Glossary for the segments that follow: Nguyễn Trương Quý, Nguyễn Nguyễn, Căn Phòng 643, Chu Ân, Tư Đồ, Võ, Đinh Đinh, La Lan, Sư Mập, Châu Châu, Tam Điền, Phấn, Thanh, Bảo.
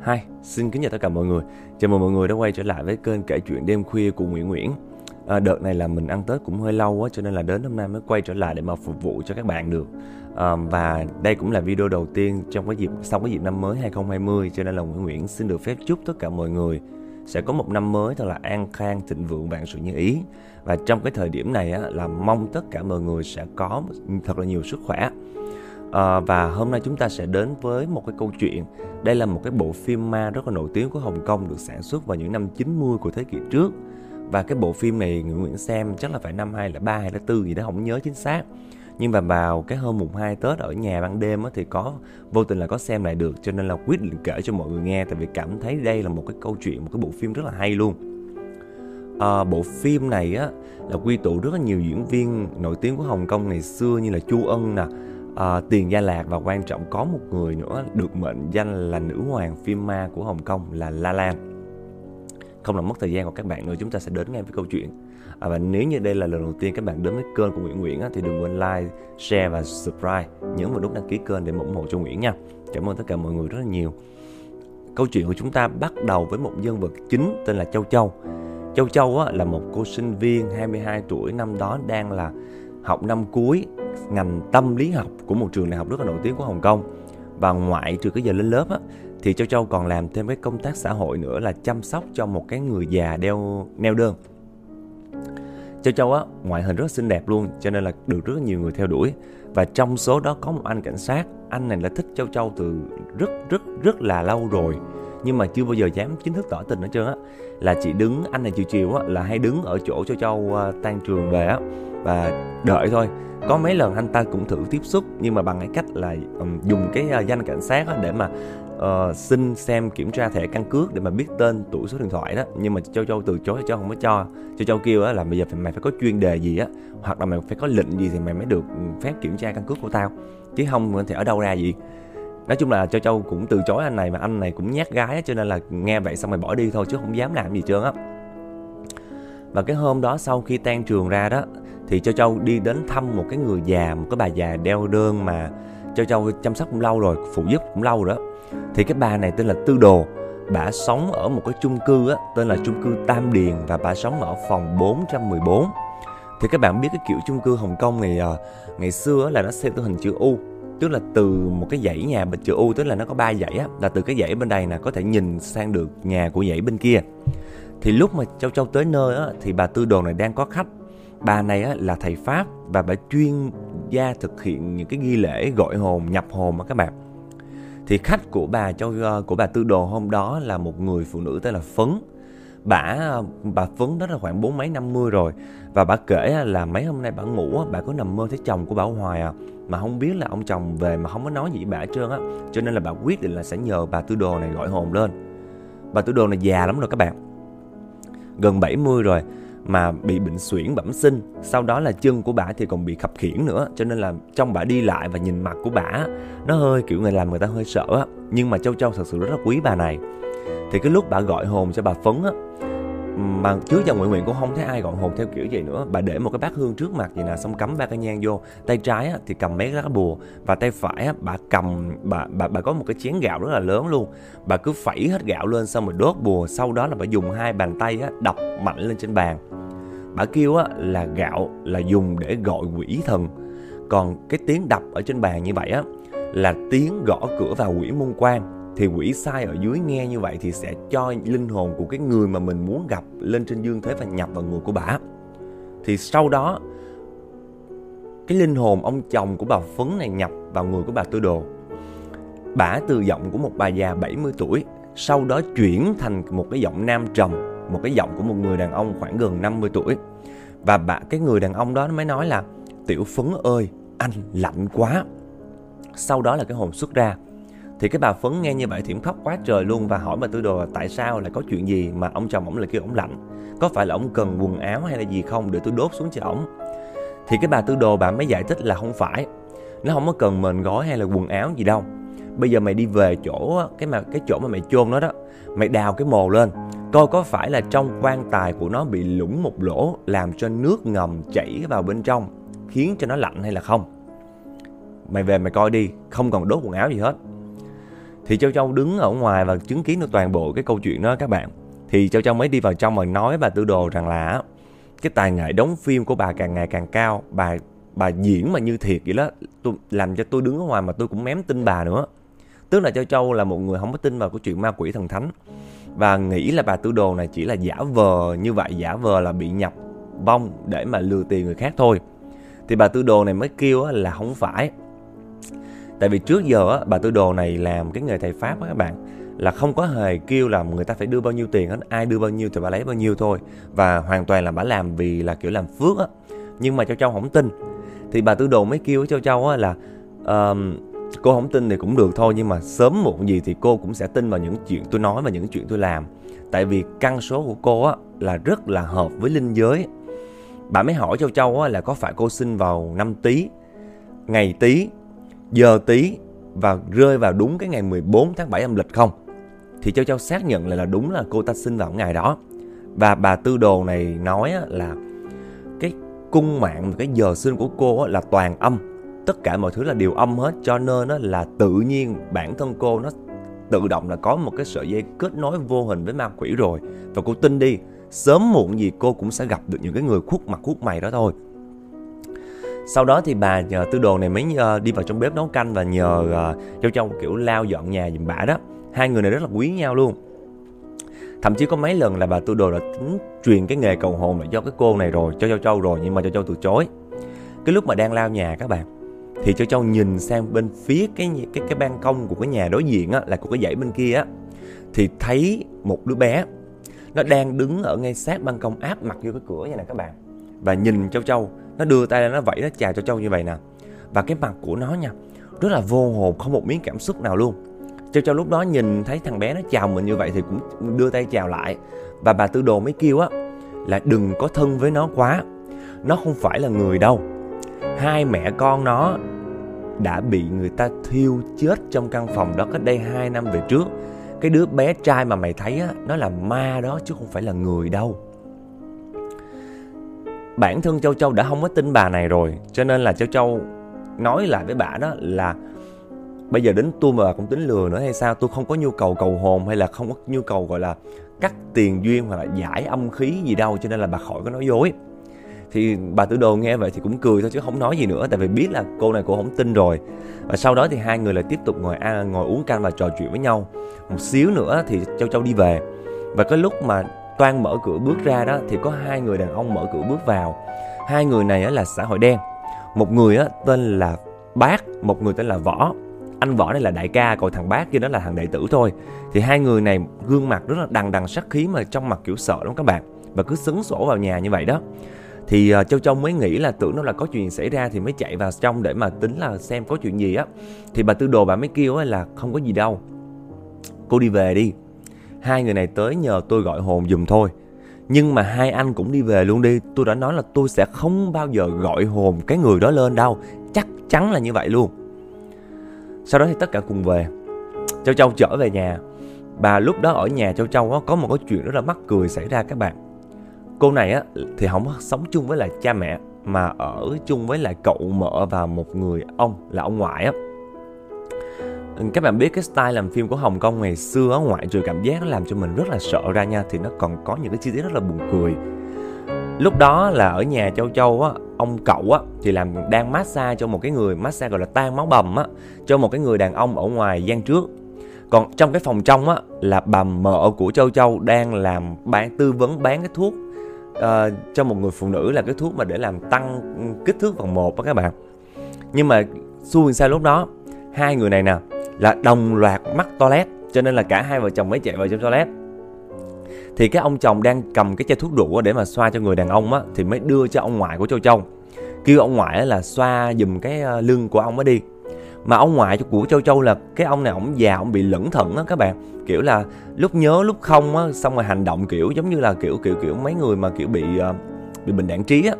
Hi, xin kính chào tất cả mọi người. Chào mừng mọi người đã quay trở lại với kênh kể chuyện đêm khuya của Nguyễn Nguyễn. Đợt này là mình ăn Tết cũng hơi lâu quá, cho nên là đến hôm nay mới quay trở lại để mà phục vụ cho các bạn được. Và đây cũng là video đầu tiên trong cái dịp sau cái dịp năm mới 2020, cho nên là Nguyễn Nguyễn xin được phép chúc tất cả mọi người sẽ có một năm mới thật là an khang, thịnh vượng, vạn sự như ý. Và trong cái thời điểm này á, là mong tất cả mọi người sẽ có thật là nhiều sức khỏe. Và hôm nay chúng ta sẽ đến với một cái câu chuyện. Đây là một cái bộ phim ma rất là nổi tiếng của Hồng Kông, được sản xuất vào những năm 90 của thế kỷ trước. Và cái bộ phim này Nguyễn Nguyễn xem chắc là phải năm 2003, 2004 gì đó, không nhớ chính xác. Nhưng mà vào cái hôm mùng 2 Tết ở nhà ban đêm thì có vô tình là có xem lại được, cho nên là quyết định kể cho mọi người nghe. Tại vì cảm thấy đây là một cái câu chuyện, một cái bộ phim rất là hay luôn. Bộ phim này á, là quy tụ rất là nhiều diễn viên nổi tiếng của Hồng Kông ngày xưa như là Chu Ân nè, Tiền Gia Lạc, và quan trọng có một người nữa được mệnh danh là nữ hoàng phim ma của Hồng Kông là La Lan. Không làm mất thời gian của các bạn nữa, chúng ta sẽ đến ngay với câu chuyện. Và nếu như đây là lần đầu tiên các bạn đến với kênh của Nguyễn Nguyễn á, thì đừng quên like, share và subscribe, nhấn vào nút đăng ký kênh để ủng hộ cho Nguyễn nha. Cảm ơn tất cả mọi người rất là nhiều. Câu chuyện của chúng ta bắt đầu với một nhân vật chính tên là Châu Châu. Châu Châu á, là một cô sinh viên 22 tuổi, năm đó đang là học năm cuối ngành tâm lý học của một trường đại học rất là nổi tiếng của Hồng Kông. Và ngoại trừ cái giờ lên lớp á, thì Châu Châu còn làm thêm cái công tác xã hội nữa là chăm sóc cho một cái người già neo đơn. Châu Châu á, ngoại hình rất xinh đẹp luôn, cho nên là được rất nhiều người theo đuổi. Và trong số đó có một anh cảnh sát. Anh này là thích Châu Châu từ rất là lâu rồi, nhưng mà chưa bao giờ dám chính thức tỏ tình hết trơn á. Là chị đứng, anh này chiều chiều á, là hay đứng ở chỗ Châu Châu tan trường về á, và đợi thôi. Có mấy lần anh ta cũng thử tiếp xúc, nhưng mà bằng cái cách là dùng cái danh cảnh sát á, để mà xin xem kiểm tra thẻ căn cước để mà biết tên, tuổi, số điện thoại đó. Nhưng mà Châu Châu từ chối, Châu không có cho. Châu Châu kêu á, là bây giờ mày phải có chuyên đề gì á, hoặc là mày phải có lệnh gì thì mày mới được phép kiểm tra căn cước của tao, chứ không thì ở đâu ra gì. Nói chung là Châu Châu cũng từ chối anh này, mà anh này cũng nhát gái á, cho nên là nghe vậy xong rồi bỏ đi thôi, chứ không dám làm gì trơn á. Và cái hôm đó sau khi tan trường ra đó, thì Châu Châu đi đến thăm một cái người già, một cái bà già đeo đơn mà Châu Châu chăm sóc cũng lâu rồi, phụ giúp cũng lâu rồi đó. Thì cái bà này tên là Tư Đồ. Bà sống ở một cái chung cư á, tên là chung cư Tam Điền, và bà sống ở phòng 414. Thì các bạn biết cái kiểu chung cư Hồng Kông này ngày xưa là nó xem theo hình chữ U, tức là từ một cái dãy nhà bên chữ U, tức là nó có 3 dãy á, là từ cái dãy bên đây nè có thể nhìn sang được nhà của dãy bên kia. Thì lúc mà Châu Châu tới nơi á, thì bà Tư Đồ này đang có khách. Bà này á, là thầy Pháp, và bà chuyên gia thực hiện những cái nghi lễ gọi hồn, nhập hồn á các bạn. Thì khách của bà Tư Đồ hôm đó là một người phụ nữ tên là Phấn. Bà Phấn đó là khoảng 40 mấy 50 rồi. Và bà kể là mấy hôm nay bà ngủ, bà có nằm mơ thấy chồng của bà hoài à, mà không biết là ông chồng về mà không có nói gì với bà hết trơn á. Cho nên là bà quyết định là sẽ nhờ bà Tư Đồ này gọi hồn lên. Bà Tư Đồ này già lắm rồi các bạn, gần 70 rồi, mà bị bệnh suyễn bẩm sinh. Sau đó là chân của bà thì còn bị khập khiễng nữa, cho nên là trong bà đi lại và nhìn mặt của bà nó hơi kiểu người làm người ta hơi sợ á. Nhưng mà Châu Châu thật sự rất là quý bà này. Thì cái lúc bà gọi hồn cho bà Phấn á, mà trước giờ Nguyễn Nguyễn cũng không thấy ai gọi hồn theo kiểu vậy nữa. Bà để một cái bát hương trước mặt vậy nè, xong cắm ba cây nhang vô. Tay trái á, thì cầm mấy lá bùa, và tay phải á, bà cầm bà có một cái chén gạo rất là lớn luôn. Bà cứ phẩy hết gạo lên xong rồi đốt bùa. Sau đó là bà dùng hai bàn tay á, đập mạnh lên trên bàn. Bà kêu á, là gạo là dùng để gọi quỷ thần, còn cái tiếng đập ở trên bàn như vậy á là tiếng gõ cửa vào quỷ môn quan. Thì quỷ sai ở dưới nghe như vậy thì sẽ cho linh hồn của cái người mà mình muốn gặp lên trên dương thế và nhập vào người của bà. Thì sau đó cái linh hồn ông chồng của bà Phấn này nhập vào người của bà Tư Đồ. Bà từ giọng của một bà già 70 tuổi sau đó chuyển thành một cái giọng nam trầm, một cái giọng của một người đàn ông khoảng gần 50 tuổi. Và cái người đàn ông đó mới nói là: "Tiểu Phấn ơi, anh lạnh quá." Sau đó là cái hồn xuất ra. Thì cái bà Phấn nghe như vậy thì khóc quá trời luôn, và hỏi bà Tư Đồ là tại sao, lại có chuyện gì mà ông chồng ổng lại kêu ổng lạnh, có phải là ổng cần quần áo hay là gì không để tôi đốt xuống cho ổng. Thì cái bà Tư Đồ bà mới giải thích là không phải, nó không có cần mền gói hay là quần áo gì đâu. Bây giờ mày đi về chỗ cái chỗ mà mày chôn nó đó, mày đào cái mồ lên coi có phải là trong quan tài của nó bị lủng một lỗ làm cho nước ngầm chảy vào bên trong khiến cho nó lạnh hay là không. Mày về mày coi đi, không còn đốt quần áo gì hết. Thì Châu Châu đứng ở ngoài và chứng kiến được toàn bộ cái câu chuyện đó các bạn. Thì Châu Châu mới đi vào trong và nói bà Tư Đồ rằng là cái tài nghệ đóng phim của bà càng ngày càng cao, bà diễn mà như thiệt vậy đó, làm cho tôi đứng ở ngoài mà tôi cũng mém tin bà nữa. Tức là Châu Châu là một người không có tin vào cái chuyện ma quỷ thần thánh và nghĩ là bà Tư Đồ này chỉ là giả vờ như vậy, giả vờ là bị nhập vong để mà lừa tiền người khác thôi. Thì bà Tư Đồ này mới kêu là không phải. Tại vì trước giờ bà Tư Đồ này làm cái nghề thầy Pháp đó các bạn, là không có hề kêu là người ta phải đưa bao nhiêu tiền hết, ai đưa bao nhiêu thì bà lấy bao nhiêu thôi. Và hoàn toàn là bà làm vì là kiểu làm phước á. Nhưng mà Châu Châu không tin. Thì bà Tư Đồ mới kêu Châu Châu là cô không tin thì cũng được thôi, nhưng mà sớm muộn gì thì cô cũng sẽ tin vào những chuyện tôi nói và những chuyện tôi làm. Tại vì căn số của cô á, là rất là hợp với linh giới. Bà mới hỏi Châu Châu á, là có phải cô sinh vào năm Tý, ngày Tý, giờ Tý và rơi vào đúng cái ngày 14 tháng 7 âm lịch không. Thì Châu Châu xác nhận là đúng là cô ta sinh vào ngày đó. Và bà Tư Đồ này nói á, là cái cung mạng và cái giờ sinh của cô á, là toàn âm. Tất cả mọi thứ là điều âm hết, cho nên nó là tự nhiên bản thân cô nó tự động là có một cái sợi dây kết nối vô hình với ma quỷ rồi. Và cô tin đi, sớm muộn gì cô cũng sẽ gặp được những cái người khuất mặt khuất mày đó thôi. Sau đó thì bà nhờ Tư Đồ này mới đi vào trong bếp nấu canh và nhờ Châu Châu kiểu lao dọn nhà giùm bả đó. Hai người này rất là quý nhau luôn. Thậm chí có mấy lần là bà Tư Đồ đã tính truyền cái nghề cầu hồn lại cho cái cô này rồi, cho Châu Châu rồi, nhưng mà Châu Châu từ chối. Cái lúc mà đang lao nhà các bạn, thì Châu Châu nhìn sang bên phía cái ban công của cái nhà đối diện á, là của cái dãy bên kia á, thì thấy một đứa bé nó đang đứng ở ngay sát ban công áp mặt vô cái cửa như này các bạn. Và nhìn Châu Châu, nó đưa tay ra nó vẫy, nó chào Châu Châu như vậy nè. Và cái mặt của nó nha, rất là vô hồn, không một miếng cảm xúc nào luôn. Châu Châu lúc đó nhìn thấy thằng bé nó chào mình như vậy thì cũng đưa tay chào lại. Và bà Tư Đồ mới kêu á là đừng có thân với nó quá, nó không phải là người đâu. Hai mẹ con nó đã bị người ta thiêu chết trong căn phòng đó cách đây 2 năm về trước. Cái đứa bé trai mà mày thấy á, nó là ma đó chứ không phải là người đâu. Bản thân Châu Châu đã không có tin bà này rồi, cho nên là Châu Châu nói lại với bà đó là bây giờ đến tôi mà bà cũng tính lừa nữa hay sao? Tôi không có nhu cầu cầu hồn hay là không có nhu cầu gọi là cắt tiền duyên hoặc là giải âm khí gì đâu, cho nên là bà khỏi có nói dối. Thì bà Tư Đồ nghe vậy thì cũng cười thôi chứ không nói gì nữa, tại vì biết là cô này cô không tin rồi. Và sau đó thì hai người lại tiếp tục ngồi uống canh và trò chuyện với nhau. Một xíu nữa thì Châu Châu đi về. Và cái lúc mà toan mở cửa bước ra đó thì có hai người đàn ông mở cửa bước vào. Hai người này là xã hội đen. Một người tên là Bác, một người tên là Võ. Anh Võ này là đại ca, còn thằng Bác kia đó là thằng đệ tử thôi. Thì hai người này gương mặt rất là đằng đằng sát khí mà trong mặt kiểu sợ lắm các bạn. Và cứ sấn sổ vào nhà như vậy đó. Thì Châu Châu mới nghĩ là tưởng nó là có chuyện xảy ra thì mới chạy vào trong để mà tính là xem có chuyện gì á. Thì bà Tư Đồ bà mới kêu là không có gì đâu, cô đi về đi. Hai người này tới nhờ tôi gọi hồn giùm thôi. Nhưng mà hai anh cũng đi về luôn đi. Tôi đã nói là tôi sẽ không bao giờ gọi hồn cái người đó lên đâu. Chắc chắn là như vậy luôn. Sau đó thì tất cả cùng về. Châu Châu trở về nhà. Bà lúc đó ở nhà Châu Châu có một cái chuyện rất là mắc cười xảy ra các bạn. Cô này á thì không sống chung với lại cha mẹ mà ở chung với lại cậu mợ và một người ông là ông ngoại á. Các bạn biết cái style làm phim của Hồng Kông ngày xưa á, ngoại trừ cảm giác nó làm cho mình rất là sợ ra nha, thì nó còn có những cái chi tiết rất là buồn cười. Lúc đó là ở nhà Châu Châu á, ông cậu á thì đang massage cho một cái người, massage gọi là tan máu bầm á, cho một cái người đàn ông ở ngoài gian trước. Còn trong cái phòng trong á là bà mợ của Châu Châu đang làm tư vấn bán cái thuốc cho một người phụ nữ, là cái thuốc mà để làm tăng kích thước vòng 1 đó các bạn. Nhưng mà xui sao lúc đó hai người này nè là đồng loạt mắc toilet, cho nên là cả hai vợ chồng mới chạy vào trong toilet. Thì cái ông chồng đang cầm cái chai thuốc rượu để mà xoa cho người đàn ông á, thì mới đưa cho ông ngoại của Châu Châu, kêu ông ngoại là xoa giùm cái lưng của ông ấy đi. Mà ông ngoại của Châu Châu là cái ông này, ông già, ông bị lẩn thận á các bạn. Kiểu là lúc nhớ lúc không á, xong rồi hành động kiểu giống như là kiểu mấy người mà kiểu bị bệnh đạn trí á.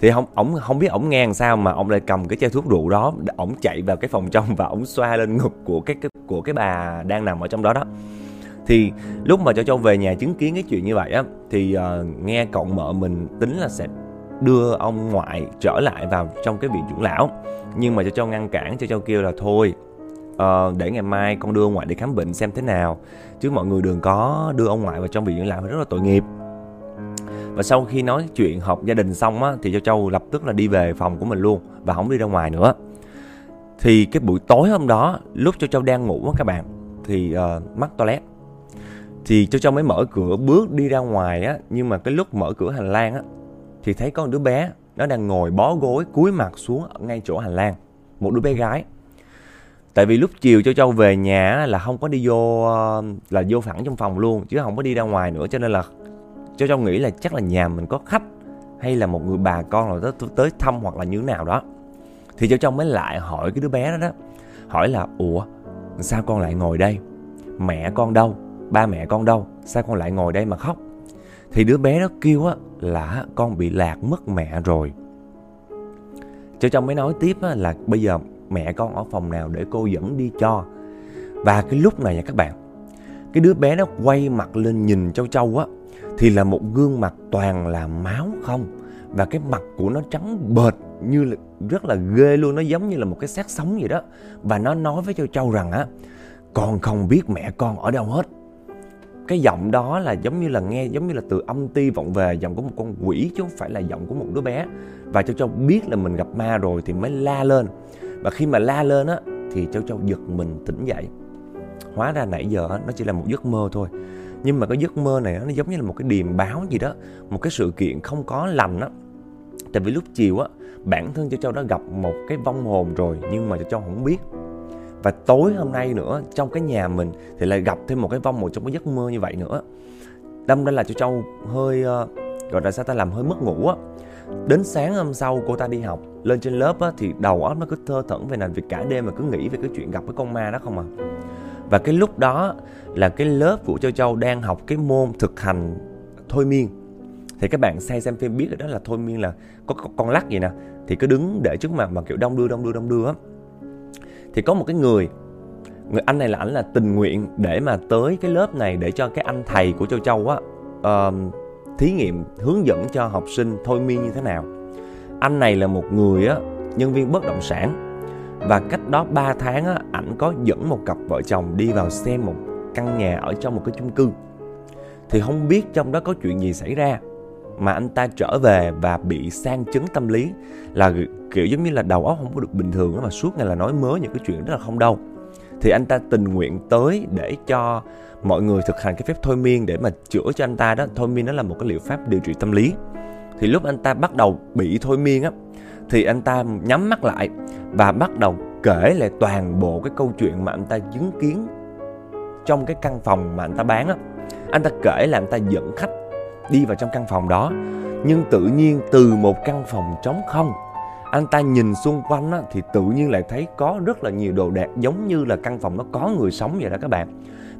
Thì ổng không biết ổng ngang sao mà ổng lại cầm cái chai thuốc rượu đó, ổng chạy vào cái phòng trong và ổng xoa lên ngực của cái bà đang nằm ở trong đó đó. Thì lúc mà Châu Châu về nhà chứng kiến cái chuyện như vậy á, thì nghe cậu mợ mình tính là sẽ đưa ông ngoại trở lại vào trong cái viện dưỡng lão. Nhưng mà Châu Châu ngăn cản, Châu Châu kêu là thôi, để ngày mai con đưa ông ngoại đi khám bệnh xem thế nào, chứ mọi người đừng có đưa ông ngoại vào trong viện dưỡng lão, rất là tội nghiệp. Và sau khi nói chuyện họp gia đình xong á, thì Châu Châu lập tức là đi về phòng của mình luôn và không đi ra ngoài nữa. Thì cái buổi tối hôm đó, lúc Châu Châu đang ngủ á các bạn, thì mắc toilet, thì Châu Châu mới mở cửa bước đi ra ngoài á. Nhưng mà cái lúc mở cửa hành lang á, thì thấy có một đứa bé, nó đang ngồi bó gối cúi mặt xuống ngay chỗ hành lang. Một đứa bé gái. Tại vì lúc chiều Châu Châu về nhà là không có đi vô, là vô thẳng trong phòng luôn, chứ không có đi ra ngoài nữa. Cho nên là Châu Châu nghĩ là chắc là nhà mình có khách, hay là một người bà con nào đó tới thăm hoặc là như thế nào đó. Thì Châu Châu mới lại hỏi cái đứa bé đó đó, hỏi là ủa sao con lại ngồi đây, mẹ con đâu, ba mẹ con đâu, sao con lại ngồi đây mà khóc. Thì đứa bé nó kêu á là con bị lạc mất mẹ rồi. Châu Châu mới nói tiếp á là bây giờ mẹ con ở phòng nào để cô dẫn đi cho. Và cái lúc này nha các bạn, cái đứa bé nó quay mặt lên nhìn Châu Châu á, thì là một gương mặt toàn là máu không. Và cái mặt của nó trắng bệch như là rất là ghê luôn, nó giống như là một cái xác sống vậy đó. Và nó nói với Châu Châu rằng á, con không biết mẹ con ở đâu hết. Cái giọng đó là giống như là nghe giống như là từ âm ti vọng về, giọng của một con quỷ chứ không phải là giọng của một đứa bé. Và Châu Châu biết là mình gặp ma rồi thì mới la lên. Và khi mà la lên á thì Châu Châu giật mình tỉnh dậy. Hóa ra nãy giờ nó chỉ là một giấc mơ thôi. Nhưng mà cái giấc mơ này nó giống như là một cái điềm báo gì đó, một cái sự kiện không có lành á. Tại vì lúc chiều á, bản thân Châu Châu đã gặp một cái vong hồn rồi nhưng mà Châu Châu không biết. Và tối hôm nay nữa, trong cái nhà mình thì lại gặp thêm một cái vong hồn trong cái giấc mơ như vậy nữa. Đâm ra là Châu Châu hơi gọi là sao ta, làm hơi mất ngủ á. Đến sáng hôm sau cô ta đi học, lên trên lớp á, thì đầu óc nó cứ thơ thẩn về nền việc cả đêm mà cứ nghĩ về cái chuyện gặp cái con ma đó không à. Và cái lúc đó là cái lớp của Châu Châu đang học cái môn thực hành thôi miên. Thì các bạn xem phim biết đó là thôi miên là có con lắc vậy nè, thì cứ đứng để trước mặt mà kiểu đông đưa á. Thì có một cái người anh này là ảnh là tình nguyện để mà tới cái lớp này để cho cái anh thầy của Châu Châu á thí nghiệm hướng dẫn cho học sinh thôi miên như thế nào. Anh này là một người á, nhân viên bất động sản. Và cách đó 3 tháng á, ảnh có dẫn một cặp vợ chồng đi vào xem một căn nhà ở trong một cái chung cư. Thì không biết trong đó có chuyện gì xảy ra mà anh ta trở về và bị sang chấn tâm lý, là kiểu giống như là đầu óc không có được bình thường mà suốt ngày là nói mớ những cái chuyện rất là không đâu. Thì anh ta tình nguyện tới để cho mọi người thực hành cái phép thôi miên để mà chữa cho anh ta đó. Thôi miên nó là một cái liệu pháp điều trị tâm lý. Thì lúc anh ta bắt đầu bị thôi miên á, thì anh ta nhắm mắt lại và bắt đầu kể lại toàn bộ cái câu chuyện mà anh ta chứng kiến trong cái căn phòng mà anh ta bán á. Anh ta kể là anh ta dẫn khách đi vào trong căn phòng đó, nhưng tự nhiên từ một căn phòng trống không, anh ta nhìn xung quanh á, thì tự nhiên lại thấy có rất là nhiều đồ đạc, giống như là căn phòng nó có người sống vậy đó các bạn.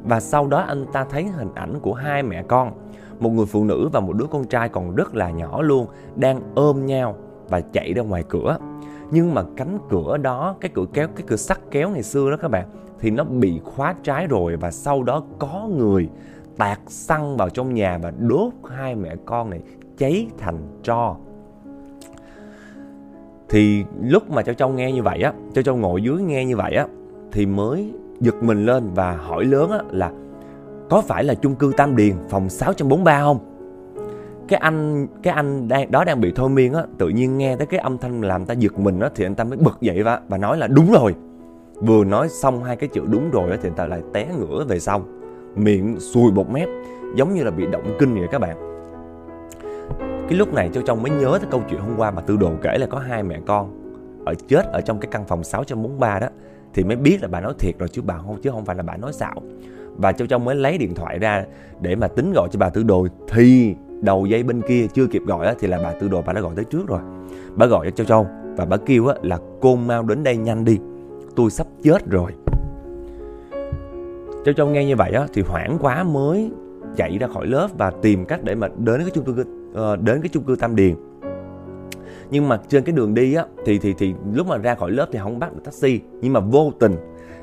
Và sau đó anh ta thấy hình ảnh của hai mẹ con, một người phụ nữ và một đứa con trai còn rất là nhỏ luôn, đang ôm nhau và chạy ra ngoài cửa. Nhưng mà cánh cửa đó, cái cửa kéo, cái cửa sắt kéo ngày xưa đó các bạn, thì nó bị khóa trái rồi. Và sau đó có người tạt xăng vào trong nhà và đốt hai mẹ con này cháy thành tro. Thì lúc mà Châu Châu nghe như vậy á, Châu Châu ngồi dưới nghe như vậy á, thì mới giật mình lên và hỏi lớn á là có phải là chung cư Tam Điền phòng 643 không? Cái anh đó đang bị thôi miên á, tự nhiên nghe tới cái âm thanh làm ta giật mình á, thì anh ta mới bật dậy và nói là đúng rồi. Vừa nói xong hai cái chữ đúng rồi á, thì anh ta lại té ngửa về sau, miệng sùi bọt mép, giống như là bị động kinh vậy các bạn. Cái lúc này Châu Châu mới nhớ tới câu chuyện hôm qua mà Tư Đồ kể là có hai mẹ con ở chết ở trong cái căn phòng 643 đó, thì mới biết là bà nói thiệt rồi chứ bà không, chứ không phải là bà nói xạo. Và Châu Châu mới lấy điện thoại ra để mà tính gọi cho bà Tư Đồ, thì đầu dây bên kia chưa kịp gọi á, thì là bà Tư Đồ bà đã gọi tới trước rồi. Bà gọi cho Châu Châu và bà kêu á là cô mau đến đây nhanh đi, tôi sắp chết rồi. Châu Châu nghe như vậy á, thì hoảng quá mới chạy ra khỏi lớp và tìm cách để mà đến cái chung cư Tam Điền. Nhưng mà trên cái đường đi á, thì lúc mà ra khỏi lớp thì không bắt được taxi, nhưng mà vô tình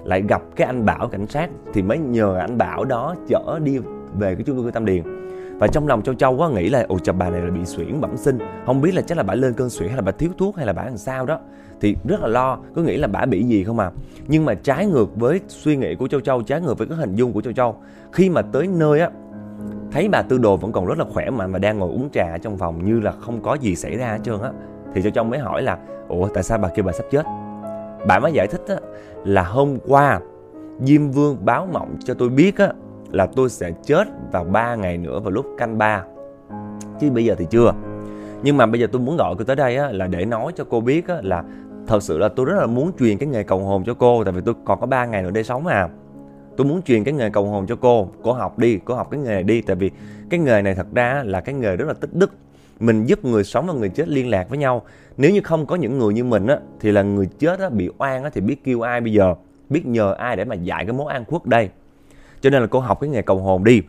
lại gặp cái anh Bảo cảnh sát, thì mới nhờ anh Bảo đó chở đi về cái chung cư Tam Điền. Và trong lòng Châu Châu á, nghĩ là ồ chà, bà này là bị suyễn bẩm sinh, không biết là chắc là bà lên cơn suyễn hay là bà thiếu thuốc hay là bà làm sao đó, thì rất là lo, cứ nghĩ là bà bị gì không à. Nhưng mà trái ngược với suy nghĩ của Châu Châu, trái ngược với cái hình dung của Châu Châu, khi mà tới nơi á, thấy bà Tư Đồ vẫn còn rất là khỏe mạnh và đang ngồi uống trà trong phòng như là không có gì xảy ra hết trơn á, thì Châu Châu mới hỏi là ủa tại sao bà kia bà sắp chết. Bà mới giải thích á, là hôm qua Diêm Vương báo mộng cho tôi biết á, là tôi sẽ chết vào 3 ngày nữa vào lúc canh 3, chứ bây giờ thì chưa. Nhưng mà bây giờ tôi muốn gọi cô tới đây á, là để nói cho cô biết á, là thật sự là tôi rất là muốn truyền cái nghề cầu hồn cho cô. Tại vì tôi còn có 3 ngày nữa để sống mà. Tôi muốn truyền cái nghề cầu hồn cho cô. Cô học đi, cô học cái nghề đi. Tại vì cái nghề này thật ra là cái nghề rất là tích đức. Mình giúp người sống và người chết liên lạc với nhau. Nếu như không có những người như mình á, thì là người chết á, bị oan á, thì biết kêu ai bây giờ, biết nhờ ai để mà dạy cái món ăn khuất đây. Cho nên là cô học cái nghề cầu hồn đi.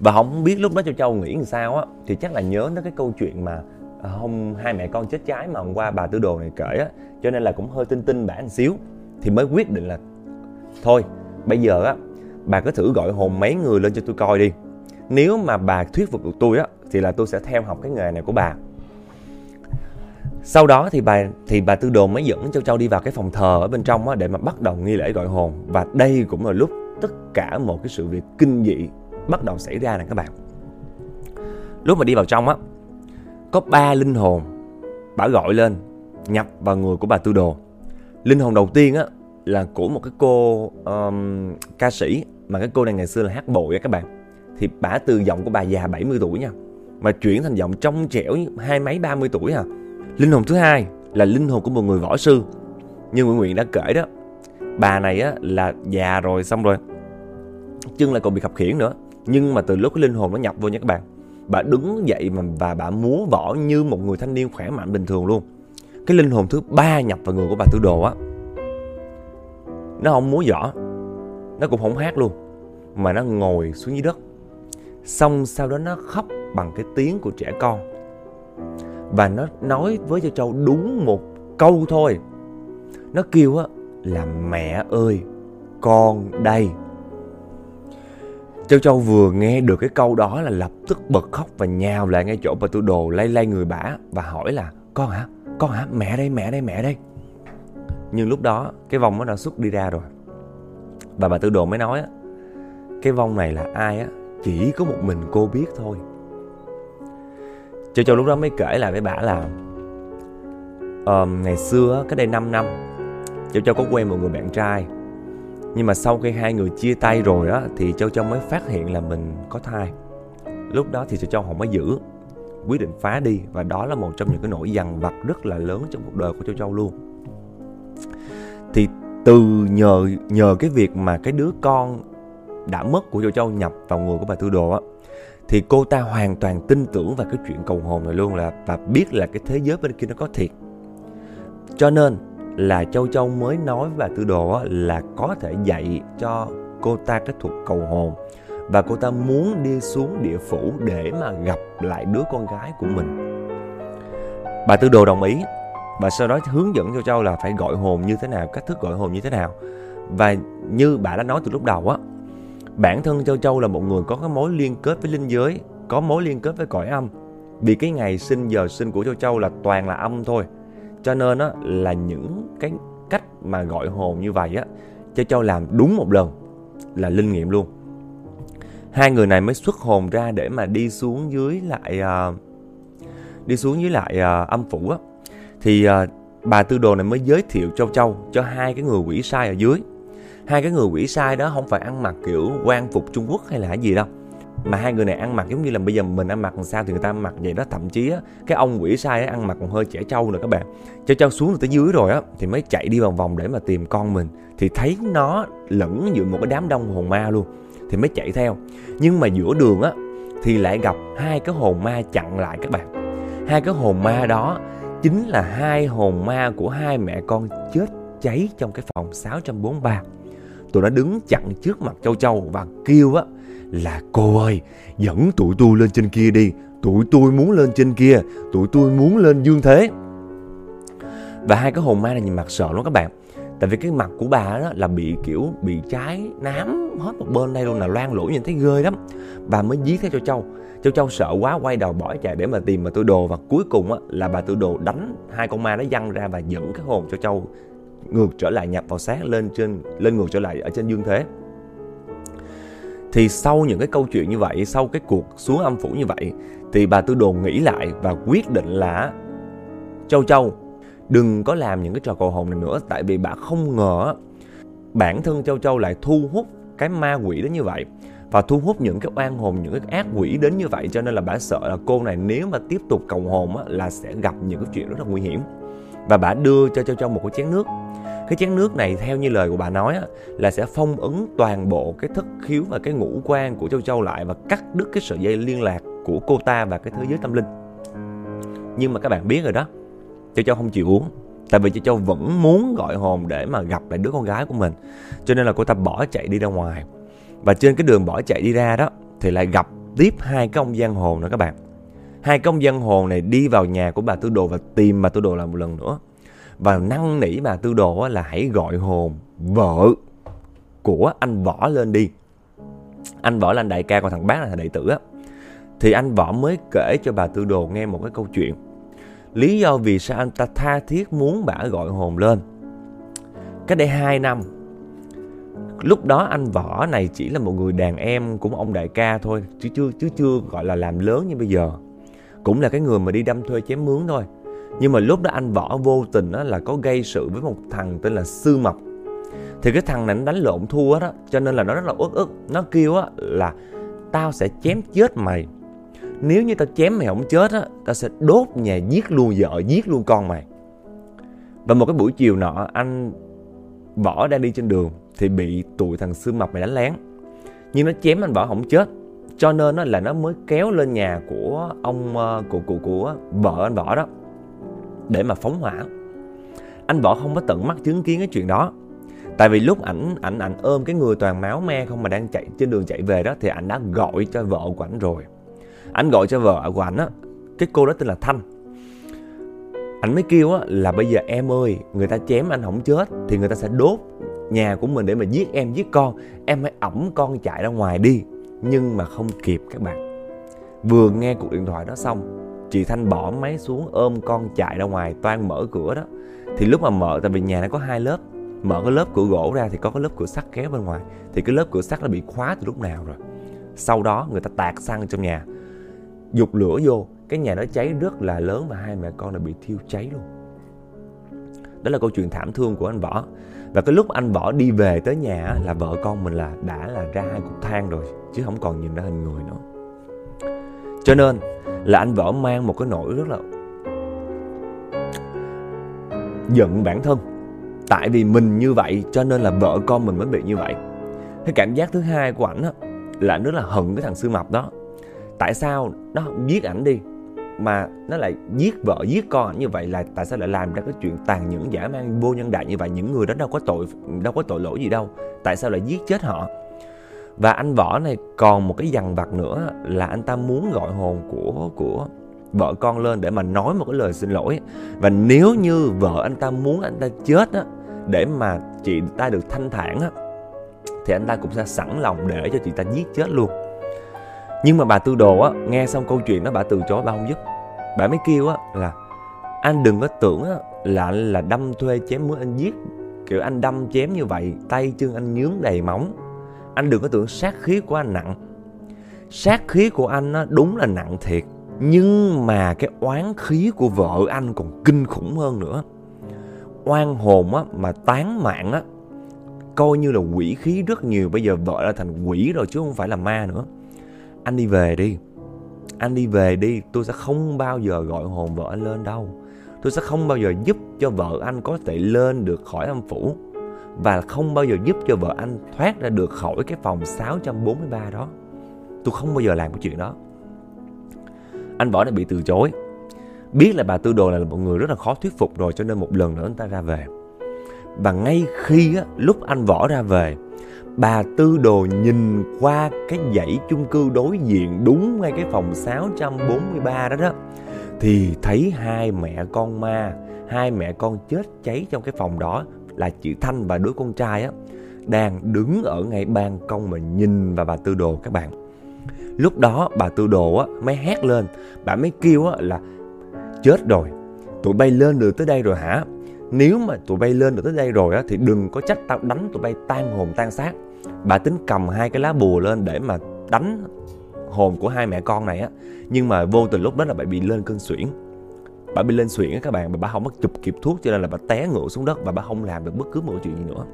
Và không biết lúc đó Châu Châu nghĩ làm sao á, thì chắc là nhớ tới cái câu chuyện mà hôm hai mẹ con chết cháy mà hôm qua bà Tư Đồ này kể á, cho nên là cũng hơi tin tin bả một xíu, thì mới quyết định là thôi bây giờ á, bà cứ thử gọi hồn mấy người lên cho tôi coi đi. Nếu mà bà thuyết phục được tôi á, thì là tôi sẽ theo học cái nghề này của bà. Sau đó thì bà Tư Đồ mới dẫn Châu Châu đi vào cái phòng thờ ở bên trong á, để mà bắt đầu nghi lễ gọi hồn. Và đây cũng là lúc tất cả một cái sự việc kinh dị bắt đầu xảy ra nè các bạn. Lúc mà đi vào trong á, có 3 linh hồn bả gọi lên nhập vào người của bà Tư Đồ. Linh hồn đầu tiên á, là của một cái cô ca sĩ, mà cái cô này ngày xưa là hát bội á các bạn. Thì bả từ giọng của bà già 70 tuổi nha, mà chuyển thành giọng trong trẻo 20 mấy 30 tuổi à. Linh hồn thứ hai là linh hồn của một người võ sư. Như Nguyễn Nguyễn đã kể đó, bà này á, là già rồi, xong rồi chân lại còn bị khập khiễng nữa. Nhưng mà từ lúc cái linh hồn nó nhập vô nha các bạn, bà đứng dậy mà, và bà múa võ như một người thanh niên khỏe mạnh bình thường luôn. Cái linh hồn thứ ba nhập vào người của bà Tư Đồ á, nó không múa võ, nó cũng không hát luôn, mà nó ngồi xuống dưới đất. Xong sau đó nó khóc bằng cái tiếng của trẻ con. Và nó nói với Châu Châu đúng một câu thôi. Nó kêu á là mẹ ơi, con đây. Châu Châu vừa nghe được cái câu đó là lập tức bật khóc và nhào lại ngay chỗ bà Tư Đồ, lay lay người bả và hỏi là con hả? Con hả? Mẹ đây, mẹ đây, mẹ đây. Nhưng lúc đó cái vong nó đã xuất đi ra rồi. Và bà Tư Đồ mới nói á, cái vong này là ai á, chỉ có một mình cô biết thôi. Châu Châu lúc đó mới kể lại với bả là ngày xưa cách đây 5 năm Châu Châu có quen một người bạn trai. Nhưng mà sau khi hai người chia tay rồi á, thì Châu Châu mới phát hiện là mình có thai. Lúc đó thì Châu Châu không có giữ, quyết định phá đi. Và đó là một trong những cái nỗi dằn vặt rất là lớn trong cuộc đời của Châu Châu luôn. Thì từ nhờ cái việc mà cái đứa con đã mất của Châu Châu nhập vào người của bà Tư Đồ á, thì cô ta hoàn toàn tin tưởng vào cái chuyện cầu hồn này luôn, là và biết là cái thế giới bên kia nó có thiệt. Cho nên là Châu Châu mới nói với bà Tư Đồ á, là có thể dạy cho cô ta cái thuật cầu hồn. Và cô ta muốn đi xuống địa phủ để mà gặp lại đứa con gái của mình. Bà Tư Đồ đồng ý. Và sau đó hướng dẫn Châu Châu là phải gọi hồn như thế nào, cách thức gọi hồn như thế nào. Và như bà đã nói từ lúc đầu á, bản thân Châu Châu là một người có cái mối liên kết với linh giới, có mối liên kết với cõi âm. Vì cái ngày sinh giờ sinh của Châu Châu là toàn là âm thôi. Cho nên á, là những cái cách mà gọi hồn như vậy á, Châu Châu làm đúng một lần là linh nghiệm luôn. Hai người này mới xuất hồn ra để mà đi xuống dưới lại âm phủ á. Thì bà Tư Đồ này mới giới thiệu Châu Châu cho hai cái người quỷ sai ở dưới. Hai cái người quỷ sai đó không phải ăn mặc kiểu quan phục Trung Quốc hay là gì đâu, mà hai người này ăn mặc giống như là bây giờ mình ăn mặc làm sao thì người ta ăn mặc vậy đó. Thậm chí á, cái ông quỷ sai ấy ăn mặc còn hơi trẻ trâu nữa các bạn. Châu Châu xuống được tới dưới rồi á, thì mới chạy đi vòng vòng để mà tìm con mình. Thì thấy nó lẫn giữa một cái đám đông hồn ma luôn, thì mới chạy theo. Nhưng mà giữa đường á, thì lại gặp hai cái hồn ma chặn lại các bạn. Hai cái hồn ma đó chính là hai hồn ma của hai mẹ con chết cháy trong cái phòng 643. Tụi nó đứng chặn trước mặt Châu Châu và kêu á là cô ơi, dẫn tụi tôi lên trên kia đi, tụi tôi muốn lên trên kia, tụi tôi muốn lên dương thế. Và hai cái hồn ma này nhìn mặt sợ lắm các bạn. Tại vì cái mặt của bà đó là bị kiểu bị cháy nám hết một bên đây luôn, là loan lũ nhìn thấy ghê lắm. Và mới giết thấy Châu Châu. Châu Châu sợ quá quay đầu bỏ chạy để mà tìm bà Tư Đồ. Và cuối cùng á, là bà Tư Đồ đánh hai con ma nó văng ra và dẫn cái hồn Châu Châu ngược trở lại, nhập vào xác lên ngược trở lại ở trên dương thế. Thì sau những cái câu chuyện như vậy, sau cái cuộc xuống âm phủ như vậy, thì bà Tư Đồ nghĩ lại và quyết định là Châu Châu đừng có làm những cái trò cầu hồn này nữa. Tại vì bà không ngờ bản thân Châu Châu lại thu hút cái ma quỷ đến như vậy, và thu hút những cái oan hồn, những cái ác quỷ đến như vậy. Cho nên là bà sợ là cô này nếu mà tiếp tục cầu hồn á, là sẽ gặp những cái chuyện rất là nguy hiểm. Và bà đưa cho Châu Châu một cái chén nước. Cái chén nước này theo như lời của bà nói á, là sẽ phong ấn toàn bộ cái thất khiếu và cái ngũ quan của Châu Châu lại, và cắt đứt cái sợi dây liên lạc của cô ta và cái thế giới tâm linh. Nhưng mà các bạn biết rồi đó, Châu Châu không chịu uống. Tại vì Châu Châu vẫn muốn gọi hồn để mà gặp lại đứa con gái của mình. Cho nên là cô ta bỏ chạy đi ra ngoài. Và trên cái đường bỏ chạy đi ra đó, thì lại gặp tiếp hai cái ông giang hồ nữa các bạn. Hai cái ông giang hồ này đi vào nhà của bà Tư Đồ và tìm bà Tư Đồ lại một lần nữa. Và năn nỉ bà Tư Đồ là hãy gọi hồn vợ của anh Võ lên đi. Anh Võ là anh đại ca, còn thằng Bác là thằng đệ tử á. Thì anh Võ mới kể cho bà Tư Đồ nghe một cái câu chuyện, lý do vì sao anh ta tha thiết muốn bà gọi hồn lên. Cách đây 2 năm, lúc đó anh Võ này chỉ là một người đàn em của một ông đại ca thôi, chứ chưa gọi là làm lớn như bây giờ. Cũng là cái người mà đi đâm thuê chém mướn thôi. Nhưng mà lúc đó anh Võ vô tình đó là có gây sự với một thằng tên là Sư Mập. Thì cái thằng này nó đánh lộn thua đó, cho nên là nó rất là uất ức. Nó kêu á là tao sẽ chém chết mày. Nếu như tao chém mày không chết á, tao sẽ đốt nhà, giết luôn vợ, giết luôn con mày. Và một cái buổi chiều nọ, anh Võ đang đi trên đường thì bị tụi thằng Sư Mập này đánh lén. Nhưng nó chém anh Võ không chết, cho nên là nó mới kéo lên nhà của ông của vợ anh Võ đó để mà phóng hỏa. Anh Võ không có tận mắt chứng kiến cái chuyện đó. Tại vì lúc ảnh ôm cái người toàn máu me không mà đang chạy trên đường chạy về đó, thì ảnh đã gọi cho vợ của ảnh rồi. Anh gọi cho vợ của anh á, cái cô đó tên là Thanh. Anh mới kêu á là bây giờ em ơi, người ta chém anh không chết thì người ta sẽ đốt nhà của mình để mà giết em, giết con. Em hãy ẵm con chạy ra ngoài đi. Nhưng mà không kịp các bạn. Vừa nghe cuộc điện thoại đó xong, chị Thanh bỏ máy xuống ôm con chạy ra ngoài. Toan mở cửa đó, thì lúc mà mở, tại vì nhà nó có 2 lớp, mở cái lớp cửa gỗ ra thì có cái lớp cửa sắt kéo bên ngoài. Thì cái lớp cửa sắt nó bị khóa từ lúc nào rồi. Sau đó người ta tạt xăng trong nhà, dục lửa vô, cái nhà nó cháy rất là lớn và hai mẹ con đã bị thiêu cháy luôn. Đó là câu chuyện thảm thương của anh Võ. Và cái lúc anh Võ đi về tới nhà là vợ con mình là đã là ra 2 cục than rồi, chứ không còn nhìn ra hình người nữa. Cho nên là anh Võ mang một cái nỗi rất là giận bản thân. Tại vì mình như vậy cho nên là vợ con mình mới bị như vậy. Cái cảm giác thứ hai của ảnh là anh rất là hận cái thằng Sư Mập đó. Tại sao nó không giết ảnh đi mà nó lại giết vợ, giết con ảnh như vậy? Là tại sao lại làm ra cái chuyện tàn nhẫn, dã man, vô nhân đạo như vậy? Những người đó đâu có tội lỗi gì đâu. Tại sao lại giết chết họ? Và anh Võ này còn một cái dằn vặt nữa là anh ta muốn gọi hồn của vợ con lên để mà nói một cái lời xin lỗi. Và nếu như vợ anh ta muốn anh ta chết á, để mà chị ta được thanh thản á, thì anh ta cũng sẽ sẵn lòng để cho chị ta giết chết luôn. Nhưng mà bà Tư Đồ á, nghe xong câu chuyện đó bà từ chối, bà không giúp. Bà mới kêu á là anh đừng có tưởng á, là đâm thuê chém mướn anh giết. Kiểu anh đâm chém như vậy, tay chân anh nhướng đầy móng. Anh đừng có tưởng sát khí của anh nặng. Sát khí của anh á, đúng là nặng thiệt. Nhưng mà cái oán khí của vợ anh còn kinh khủng hơn nữa. Oan hồn á, mà tán mạng á, coi như là quỷ khí rất nhiều. Bây giờ vợ đã thành quỷ rồi chứ không phải là ma nữa. Anh đi về đi. Anh đi về đi. Tôi sẽ không bao giờ gọi hồn vợ anh lên đâu. Tôi sẽ không bao giờ giúp cho vợ anh có thể lên được khỏi âm phủ. Và không bao giờ giúp cho vợ anh thoát ra được khỏi cái phòng 643 đó. Tôi không bao giờ làm cái chuyện đó. Anh Võ đã bị từ chối. Biết là bà Tư Đồ là một người rất là khó thuyết phục rồi, cho nên một lần nữa anh ta ra về. Và ngay khi á, lúc anh Võ ra về, bà Tư Đồ nhìn qua cái dãy chung cư đối diện, đúng ngay cái phòng 643 đó đó, thì thấy hai mẹ con ma, hai mẹ con chết cháy trong cái phòng đó là chị Thanh và đứa con trai á, đang đứng ở ngay ban công mà nhìn vào bà Tư Đồ các bạn. Lúc đó bà Tư Đồ á, mới hét lên, bà mới kêu á, là chết rồi, tụi bay lên được tới đây rồi hả? Nếu mà tụi bay lên được tới đây rồi á, thì đừng có trách tao đánh tụi bay tan hồn tan xác. Bà tính cầm hai cái lá bùa lên để mà đánh hồn của hai mẹ con này á, nhưng mà vô tình lúc đó là bà bị lên cơn suyễn. Bà bị lên suyễn á các bạn, bà không có chụp kịp thuốc cho nên là bà té ngựa xuống đất và bà không làm được bất cứ một chuyện gì nữa.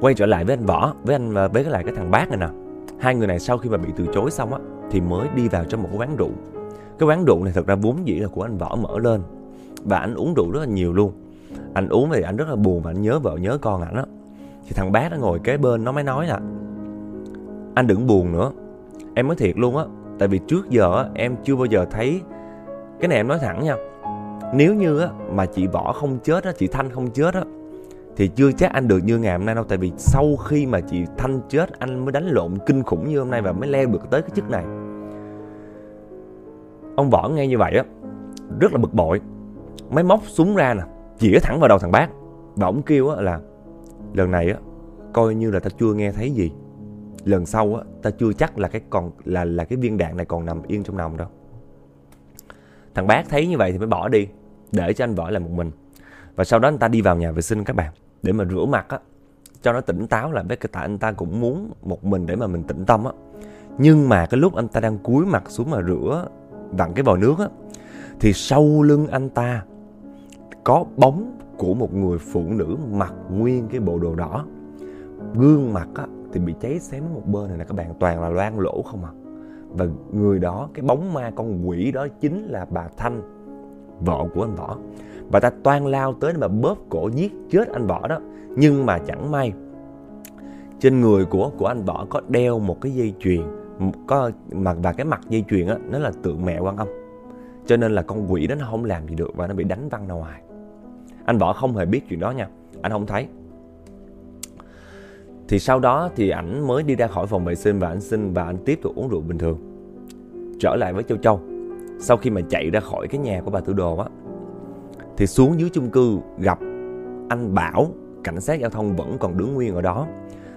Quay trở lại với anh Võ, với lại cái thằng bác này nè. Hai người này sau khi mà bị từ chối xong á thì mới đi vào trong một cái quán rượu. Cái quán rượu này thật ra vốn dĩ là của anh Võ mở lên và anh uống rượu rất là nhiều luôn. Anh uống thì anh rất là buồn và anh nhớ vợ nhớ con ảnh á. Thì thằng bác nó ngồi kế bên nó mới nói là anh đừng buồn nữa, em nói thiệt luôn á, tại vì trước giờ á, em chưa bao giờ thấy, cái này em nói thẳng nha, nếu như á, mà chị Võ không chết á, chị Thanh không chết á, thì chưa chắc anh được như ngày hôm nay đâu. Tại vì sau khi mà chị Thanh chết anh mới đánh lộn kinh khủng như hôm nay và mới leo được tới cái chức này. Ông Võ nghe như vậy á rất là bực bội, mới móc súng ra nè, chĩa thẳng vào đầu thằng bác. Và ông kêu á là lần này á coi như là ta chưa nghe thấy gì, lần sau á ta chưa chắc là cái viên đạn này còn nằm yên trong nòng đâu. Thằng bác thấy như vậy thì mới bỏ đi, để cho anh Võ làm một mình. Và sau đó anh ta đi vào nhà vệ sinh các bạn, để mà rửa mặt á, cho nó tỉnh táo lại, với cái tại anh ta cũng muốn một mình để mà mình tĩnh tâm á. Nhưng mà cái lúc anh ta đang cúi mặt xuống mà rửa vặn cái vòi nước á, thì sau lưng anh ta có bóng của một người phụ nữ mặc nguyên cái bộ đồ đỏ. Gương mặt á thì bị cháy xém một bên này nè các bạn, toàn là loang lỗ không à. Và người đó, cái bóng ma con quỷ đó chính là bà Thanh, vợ của anh Võ. Bà ta toan lao tới mà bóp cổ giết chết anh Võ đó. Nhưng mà chẳng may, trên người của anh Võ có đeo một cái dây chuyền, và cái mặt dây chuyền á, nó là tượng mẹ Quan Âm. Cho nên là con quỷ đó nó không làm gì được và nó bị đánh văng ra ngoài. Anh Võ không hề biết chuyện đó nha, anh không thấy. Thì sau đó thì ảnh mới đi ra khỏi phòng vệ sinh và anh xin và anh tiếp tục uống rượu bình thường. Trở lại với Châu Châu, sau khi mà chạy ra khỏi cái nhà của bà Tư Đồ á, thì xuống dưới chung cư gặp anh Bảo, cảnh sát giao thông vẫn còn đứng nguyên ở đó.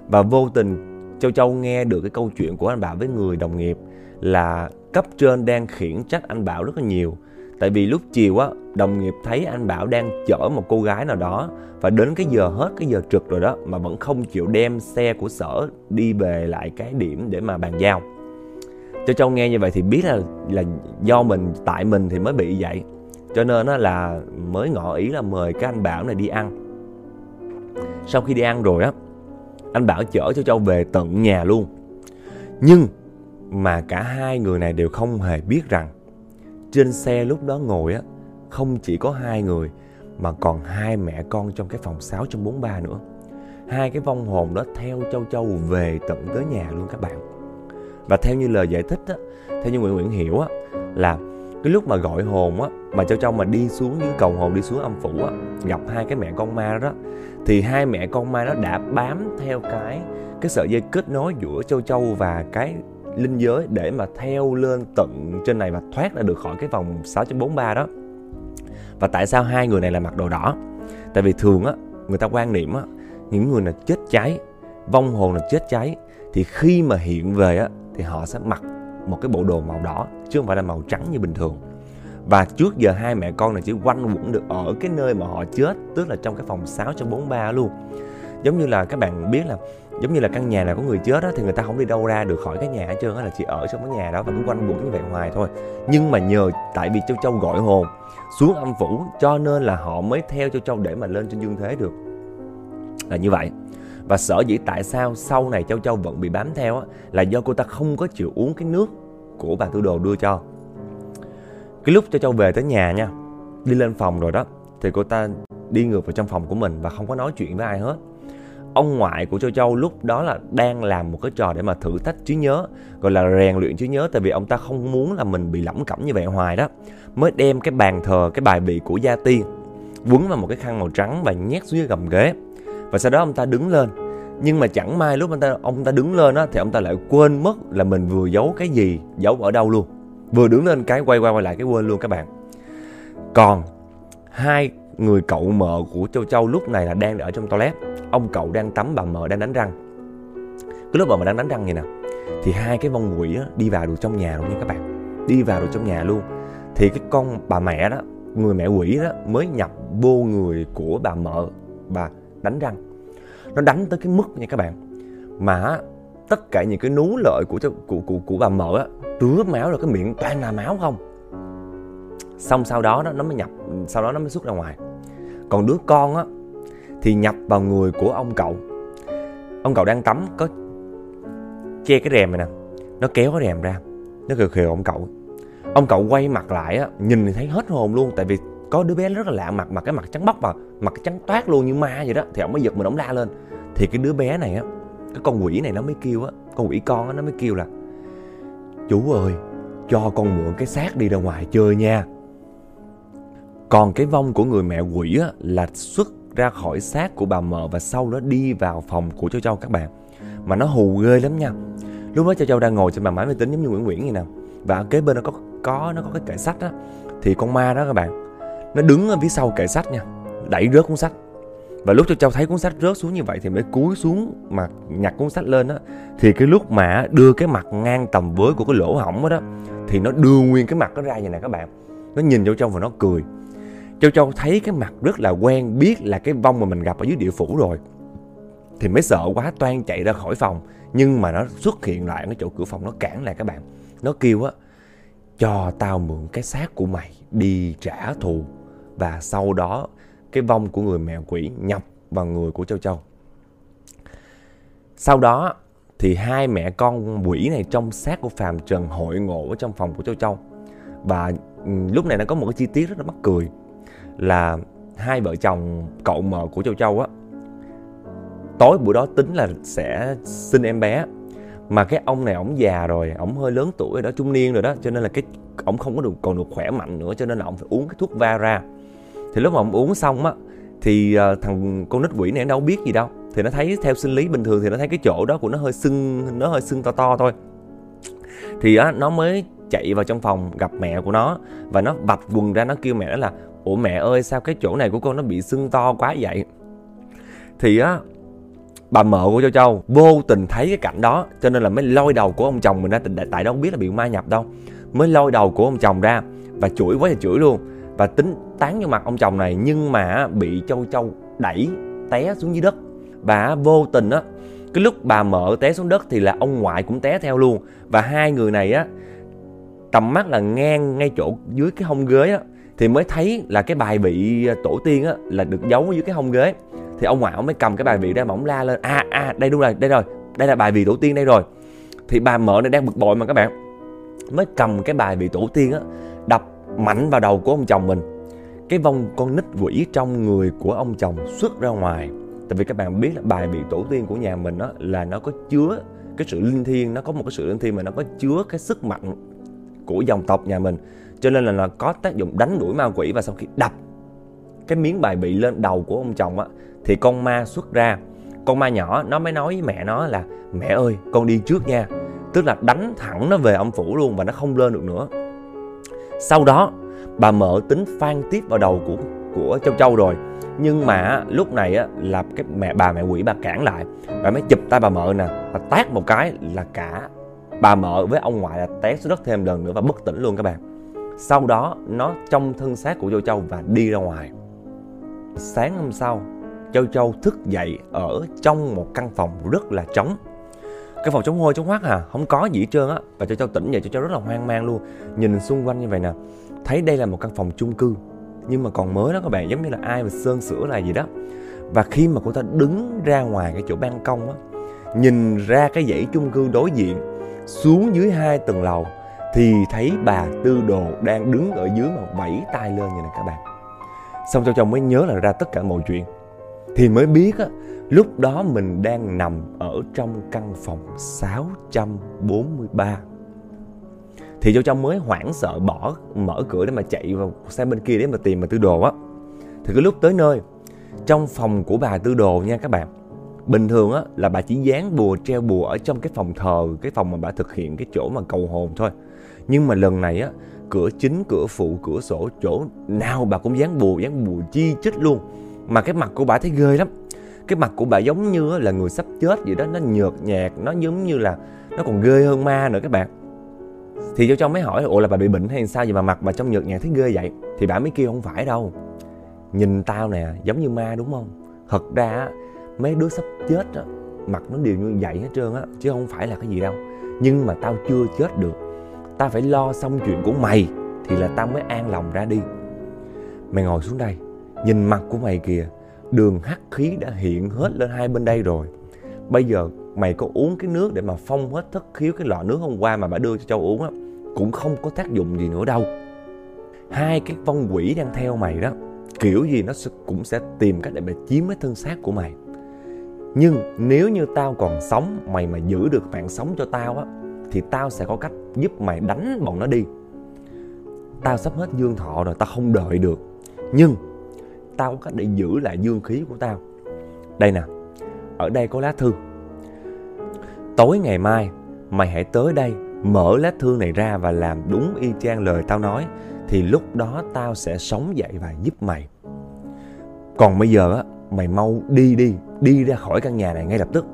Và vô tình Châu Châu nghe được cái câu chuyện của anh Bảo với người đồng nghiệp là cấp trên đang khiển trách anh Bảo rất là nhiều. Tại vì lúc chiều á, đồng nghiệp thấy anh Bảo đang chở một cô gái nào đó và đến cái giờ hết cái giờ trực rồi đó mà vẫn không chịu đem xe của sở đi về lại cái điểm để mà bàn giao. Châu Châu nghe như vậy thì biết là do mình, tại mình thì mới bị vậy. Cho nên á, là mới ngỏ ý là mời cái anh Bảo này đi ăn. Sau khi đi ăn rồi á, anh Bảo chở Châu Châu về tận nhà luôn. Nhưng mà cả hai người này đều không hề biết rằng trên xe lúc đó ngồi á, không chỉ có hai người mà còn hai mẹ con trong cái phòng 643 nữa. Hai cái vong hồn đó theo Châu Châu về tận tới nhà luôn các bạn. Và theo như lời giải thích á, theo như Nguyễn Nguyễn hiểu á, là cái lúc mà gọi hồn á, mà Châu Châu mà đi xuống những cầu hồn, đi xuống âm phủ á, gặp hai cái mẹ con ma đó, thì hai mẹ con ma nó đã bám theo cái sợi dây kết nối giữa Châu Châu và cái linh giới để mà theo lên tận trên này và thoát ra được khỏi cái vòng 643 đó. Và tại sao hai người này là mặc đồ đỏ? Tại vì thường á, người ta quan niệm á, những người là chết cháy, vong hồn là chết cháy, thì khi mà hiện về á, thì họ sẽ mặc một cái bộ đồ màu đỏ chứ không phải là màu trắng như bình thường. Và trước giờ hai mẹ con này chỉ quanh quẩn được ở cái nơi mà họ chết, tức là trong cái phòng 643 luôn. Giống như là các bạn biết là giống như là căn nhà nào có người chết á, thì người ta không đi đâu ra được khỏi cái nhà hết trơn á, là chỉ ở trong cái nhà đó và cứ quanh quẩn như vậy hoài thôi. Nhưng mà nhờ tại vì Châu Châu gọi hồn xuống âm phủ cho nên là họ mới theo Châu Châu để mà lên trên dương thế được, là như vậy. Và sở dĩ tại sao sau này Châu Châu vẫn bị bám theo á, là do cô ta không có chịu uống cái nước của bà Tư Đồ đưa cho. Cái lúc Châu Châu về tới nhà nha, đi lên phòng rồi đó, thì cô ta đi ngược vào trong phòng của mình và không có nói chuyện với ai hết. Ông ngoại của Châu Châu lúc đó là đang làm một cái trò để mà thử thách trí nhớ, gọi là rèn luyện trí nhớ. Tại vì ông ta không muốn là mình bị lẩm cẩm như vậy hoài đó, mới đem cái bàn thờ, cái bài vị của gia tiên quấn vào một cái khăn màu trắng và nhét xuống dưới gầm ghế. Và sau đó ông ta đứng lên. Nhưng mà chẳng may lúc ông ta đứng lên á, thì ông ta lại quên mất là mình vừa giấu cái gì, giấu ở đâu luôn. Vừa đứng lên cái quay lại cái quên luôn các bạn. Còn hai người cậu mợ của Châu Châu lúc này là đang ở trong toilet. ông cậu đang tắm, bà mờ đang đánh răng. Cái lúc bà đang đánh răng vậy nè thì hai cái con muỗi đi vào được trong nhà luôn nha các bạn, đi vào được trong nhà luôn. Thì cái con bà mẹ đó, người mẹ quỷ đó mới nhập vô người của bà mợ bà đánh răng. Nó đánh tới cái mức nha các bạn mà tất cả những cái nú lợi của bà mợ á rứa máu, rồi cái miệng toàn là máu không. Xong sau đó nó mới nhập, sau đó nó mới xuất ra ngoài. Còn đứa con á thì nhập vào người của ông cậu. Ông cậu đang tắm có che cái rèm này nè, nó kéo cái rèm ra, nó cười khều ông cậu. Ông cậu quay mặt lại á, nhìn thì thấy hết hồn luôn. Tại vì có đứa bé rất là lạ mặt, mà cái mặt trắng bóc vào, mặt trắng toát luôn như ma vậy đó. Thì ông mới giật mình, ông la lên. Thì cái đứa bé này á, cái con quỷ này nó mới kêu á, con quỷ con á, nó mới kêu là: "Chú ơi, cho con mượn cái xác đi ra ngoài chơi nha." Còn cái vong của người mẹ quỷ á, là xuất ra khỏi xác của bà mợ và sau đó đi vào phòng của Châu Châu các bạn. Mà nó hù ghê lắm nha. Lúc đó Châu Châu đang ngồi trên bàn máy máy tính giống như Nguyễn Nguyễn vậy nè, và ở kế bên nó có cái kệ sách á. Thì con ma đó các bạn, nó đứng ở phía sau kệ sách nha, đẩy rớt cuốn sách. Và lúc Châu Châu thấy cuốn sách rớt xuống như vậy thì mới cúi xuống mà nhặt cuốn sách lên á. Thì cái lúc mà đưa cái mặt ngang tầm với của cái lỗ hổng đó, thì nó đưa nguyên cái mặt nó ra như này các bạn. Nó nhìn Châu Châu và nó cười. Châu Châu thấy cái mặt rất là quen, biết là cái vong mà mình gặp ở dưới địa phủ rồi, thì mới sợ quá toan chạy ra khỏi phòng. Nhưng mà nó xuất hiện lại ở chỗ cửa phòng, nó cản lại các bạn. Nó kêu á: "Cho tao mượn cái xác của mày đi trả thù." Và sau đó cái vong của người mẹ quỷ nhập vào người của Châu Châu. Sau đó thì hai mẹ con quỷ này trong xác của phàm trần hội ngộ ở trong phòng của Châu Châu. Và lúc này nó có một cái chi tiết rất là mắc cười, là hai vợ chồng cậu mợ của Châu Châu á, tối bữa đó tính là sẽ sinh em bé. Mà cái ông này ổng già rồi, ổng hơi lớn tuổi rồi đó, trung niên rồi đó, cho nên là cái ổng không có được còn được khỏe mạnh nữa, cho nên là ổng phải uống cái thuốc va ra. Thì lúc mà ổng uống xong á thì thằng con nít quỷ này nó đâu biết gì đâu, thì nó thấy theo sinh lý bình thường thì nó thấy cái chỗ đó của nó hơi sưng, nó hơi sưng to to thôi. Thì á nó mới chạy vào trong phòng gặp mẹ của nó và nó vạch quần ra, nó kêu mẹ đó là: "Ủa mẹ ơi, sao cái chỗ này của con nó bị sưng to quá vậy?" Thì á bà mợ của Châu Châu vô tình thấy cái cảnh đó, cho nên là mới lôi đầu của ông chồng mình ra. Tại đó không biết là bị ma nhập đâu, mới lôi đầu của ông chồng ra và chửi quá là chửi luôn, và tính tán vô mặt ông chồng này. Nhưng mà bị Châu Châu đẩy té xuống dưới đất. Và vô tình á, cái lúc bà mợ té xuống đất thì là ông ngoại cũng té theo luôn. Và hai người này á, tầm mắt là ngang ngay chỗ dưới cái hông ghế á, thì mới thấy là cái bài vị tổ tiên á là được giấu dưới cái hông ghế. Thì ông ngoại ông mới cầm cái bài vị ra mà ông la lên: Đây đúng rồi, đây rồi, đây là bài vị tổ tiên đây rồi." Thì bà mợ này đang bực bội mà các bạn, mới cầm cái bài vị tổ tiên á đập mạnh vào đầu của ông chồng mình. Cái vong con nít quỷ trong người của ông chồng xuất ra ngoài. Tại vì các bạn biết là bài vị tổ tiên của nhà mình á là nó có chứa cái sự linh thiêng, nó có một cái sự linh thiêng mà nó có chứa cái sức mạnh của dòng tộc nhà mình, cho nên là có tác dụng đánh đuổi ma quỷ. Và sau khi đập cái miếng bài bị lên đầu của ông chồng á, thì con ma xuất ra. Con ma nhỏ nó mới nói với mẹ nó là: "Mẹ ơi, con đi trước nha." Tức là đánh thẳng nó về ông phủ luôn và nó không lên được nữa. Sau đó bà mợ tính phan tiếp vào đầu của Châu Châu rồi, nhưng mà lúc này á, là cái bà mẹ quỷ bà cản lại. Bà mới chụp tay bà mợ nè và tát một cái là cả bà mợ với ông ngoại là té xuống đất thêm lần nữa và bất tỉnh luôn các bạn. Sau đó nó trong thân xác của Châu Châu và đi ra ngoài. Sáng hôm sau, Châu Châu thức dậy ở trong một căn phòng rất là trống. Cái phòng trống hôi trống hoác à, không có gì hết trơn á. Và Châu Châu tỉnh dậy, Châu Châu rất là hoang mang luôn. Nhìn xung quanh như vậy nè, thấy đây là một căn phòng chung cư, nhưng mà còn mới đó các bạn, giống như là ai mà sơn sửa là gì đó. Và khi mà cô ta đứng ra ngoài cái chỗ ban công á, nhìn ra cái dãy chung cư đối diện xuống dưới 2 tầng lầu, thì thấy bà Tư Đồ đang đứng ở dưới mà vẫy tay lên như này các bạn. Xong Châu Châu mới nhớ là ra tất cả mọi chuyện. Thì mới biết á, lúc đó mình đang nằm ở trong căn phòng 643. Thì Châu Châu mới hoảng sợ mở cửa để mà chạy vào sang bên kia để mà tìm bà Tư Đồ á. Thì cái lúc tới nơi, trong phòng của bà Tư Đồ nha các bạn, bình thường á là bà chỉ dán bùa, treo bùa ở trong cái phòng thờ, cái phòng mà bà thực hiện cái chỗ mà cầu hồn thôi. Nhưng mà lần này á, cửa chính, cửa phụ, cửa sổ, chỗ nào bà cũng dán bùa chi chít luôn. Mà cái mặt của bà thấy ghê lắm. Cái mặt của bà giống như là người sắp chết vậy đó, nó nhợt nhạt, nó giống như là nó còn ghê hơn ma nữa các bạn. Thì Châu Châu mới hỏi, ủa là bà bị bệnh hay sao vậy mà mặt bà trông nhợt nhạt thấy ghê vậy? Thì bà mới kêu không phải đâu, nhìn tao nè, giống như ma đúng không? Thật ra mấy đứa sắp chết đó, mặt nó đều như vậy hết trơn á, chứ không phải là cái gì đâu. Nhưng mà tao chưa chết được, tao phải lo xong chuyện của mày thì là tao mới an lòng ra đi. Mày ngồi xuống đây, nhìn mặt của mày kìa, đường hắc khí đã hiện hết lên hai bên đây rồi. Bây giờ mày có uống cái nước để mà phong hết thất khiếu cái lọ nước hôm qua mà bà đưa cho Châu uống á, cũng không có tác dụng gì nữa đâu. Hai cái vong quỷ đang theo mày đó, kiểu gì nó cũng sẽ tìm cách để mà chiếm cái thân xác của mày. Nhưng nếu như tao còn sống, mày mà giữ được mạng sống cho tao á, thì tao sẽ có cách giúp mày đánh bọn nó đi. Tao sắp hết dương thọ rồi, tao không đợi được, nhưng tao có cách để giữ lại dương khí của tao. Đây nè, ở đây có lá thư. Tối ngày mai mày hãy tới đây, mở lá thư này ra và làm đúng y chang lời tao nói, thì lúc đó tao sẽ sống dậy và giúp mày. Còn bây giờ á, mày mau đi ra khỏi căn nhà này ngay lập tức.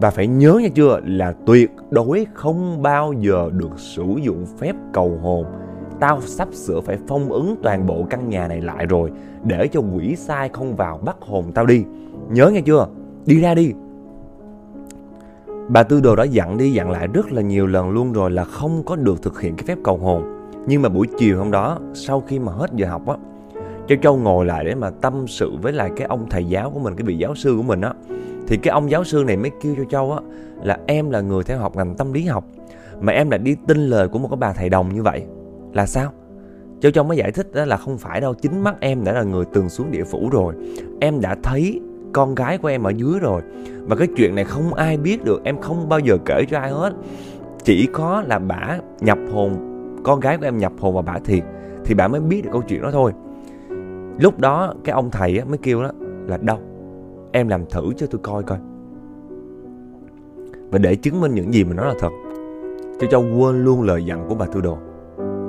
Và phải nhớ nha, chưa, là tuyệt đối không bao giờ được sử dụng phép cầu hồn. Tao sắp sửa phải phong ấn toàn bộ căn nhà này lại rồi, để cho quỷ sai không vào bắt hồn tao đi. Nhớ nghe chưa, đi ra đi. Bà Tư Đồ đã dặn đi dặn lại rất là nhiều lần luôn rồi là không có được thực hiện cái phép cầu hồn. Nhưng mà buổi chiều hôm đó, sau khi mà hết giờ học á, Châu Châu ngồi lại để mà tâm sự với lại cái ông thầy giáo của mình, cái vị giáo sư của mình á. Thì cái ông giáo sư này mới kêu cho Châu á, là em là người theo học ngành tâm lý học, mà em lại đi tin lời của một cái bà thầy đồng như vậy là sao? Châu Châu mới giải thích đó là không phải đâu, chính mắt em đã là người từng xuống địa phủ rồi, em đã thấy con gái của em ở dưới rồi. Và cái chuyện này không ai biết được, em không bao giờ kể cho ai hết. Chỉ có là bả nhập hồn, con gái của em nhập hồn và bả thiệt, thì bả mới biết được câu chuyện đó thôi. Lúc đó cái ông thầy mới kêu đó là đâu, em làm thử cho tôi coi coi. Và để chứng minh những gì mình nói là thật, Châu Châu quên luôn lời dặn của bà Tư Đồ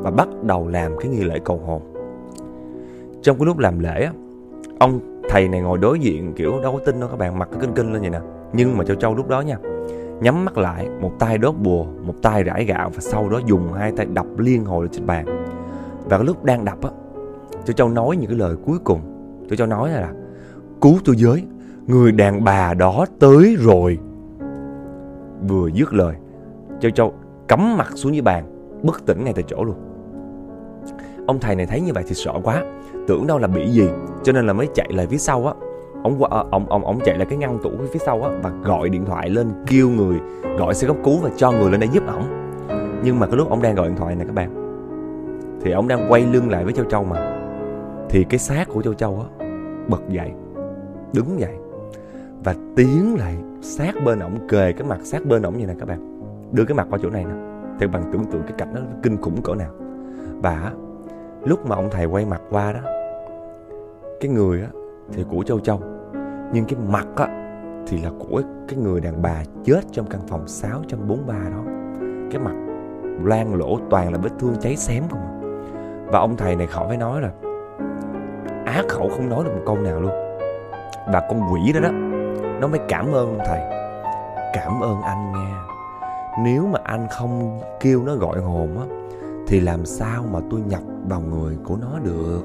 và bắt đầu làm cái nghi lễ cầu hồn. Trong cái lúc làm lễ, ông thầy này ngồi đối diện kiểu đâu có tin đâu các bạn, mặt cứ kinh kinh lên vậy nè. Nhưng mà Châu Châu lúc đó nha, nhắm mắt lại, một tay đốt bùa, một tay rải gạo, và sau đó dùng hai tay đập liên hồi lên trên bàn. Và cái lúc đang đập á, Châu Châu nói những cái lời cuối cùng. Châu Châu nói là cứu tôi với, người đàn bà đó tới rồi. Vừa dứt lời, Châu Châu cắm mặt xuống dưới bàn, bất tỉnh ngay tại chỗ luôn. Ông thầy này thấy như vậy thì sợ quá, tưởng đâu là bị gì, cho nên là mới chạy lại phía sau á. Ông chạy lại cái ngăn tủ phía sau á, và gọi điện thoại lên kêu người gọi xe cấp cứu và cho người lên đây giúp ổng. Nhưng mà cái lúc ông đang gọi điện thoại này các bạn, thì ông đang quay lưng lại với Châu Châu mà. Thì cái xác của Châu Châu á bật dậy, đứng dậy và tiến lại sát bên ổng, kề cái mặt sát bên ổng như này các bạn, đưa cái mặt qua chỗ này nè. Thì bạn tưởng tượng cái cảnh nó kinh khủng cỡ nào. Và lúc mà ông thầy quay mặt qua đó, cái người á thì của Châu Châu, nhưng cái mặt á thì là của cái người đàn bà chết trong căn phòng 643 đó. Cái mặt loang lỗ toàn là vết thương cháy xém không à. Và ông thầy này khỏi phải nói rồi, á khẩu không nói được một câu nào luôn. Và con quỷ đó đó, nó mới cảm ơn ông thầy. Cảm ơn anh nha, nếu mà anh không kêu nó gọi hồn á, thì làm sao mà tôi nhập vào người của nó được.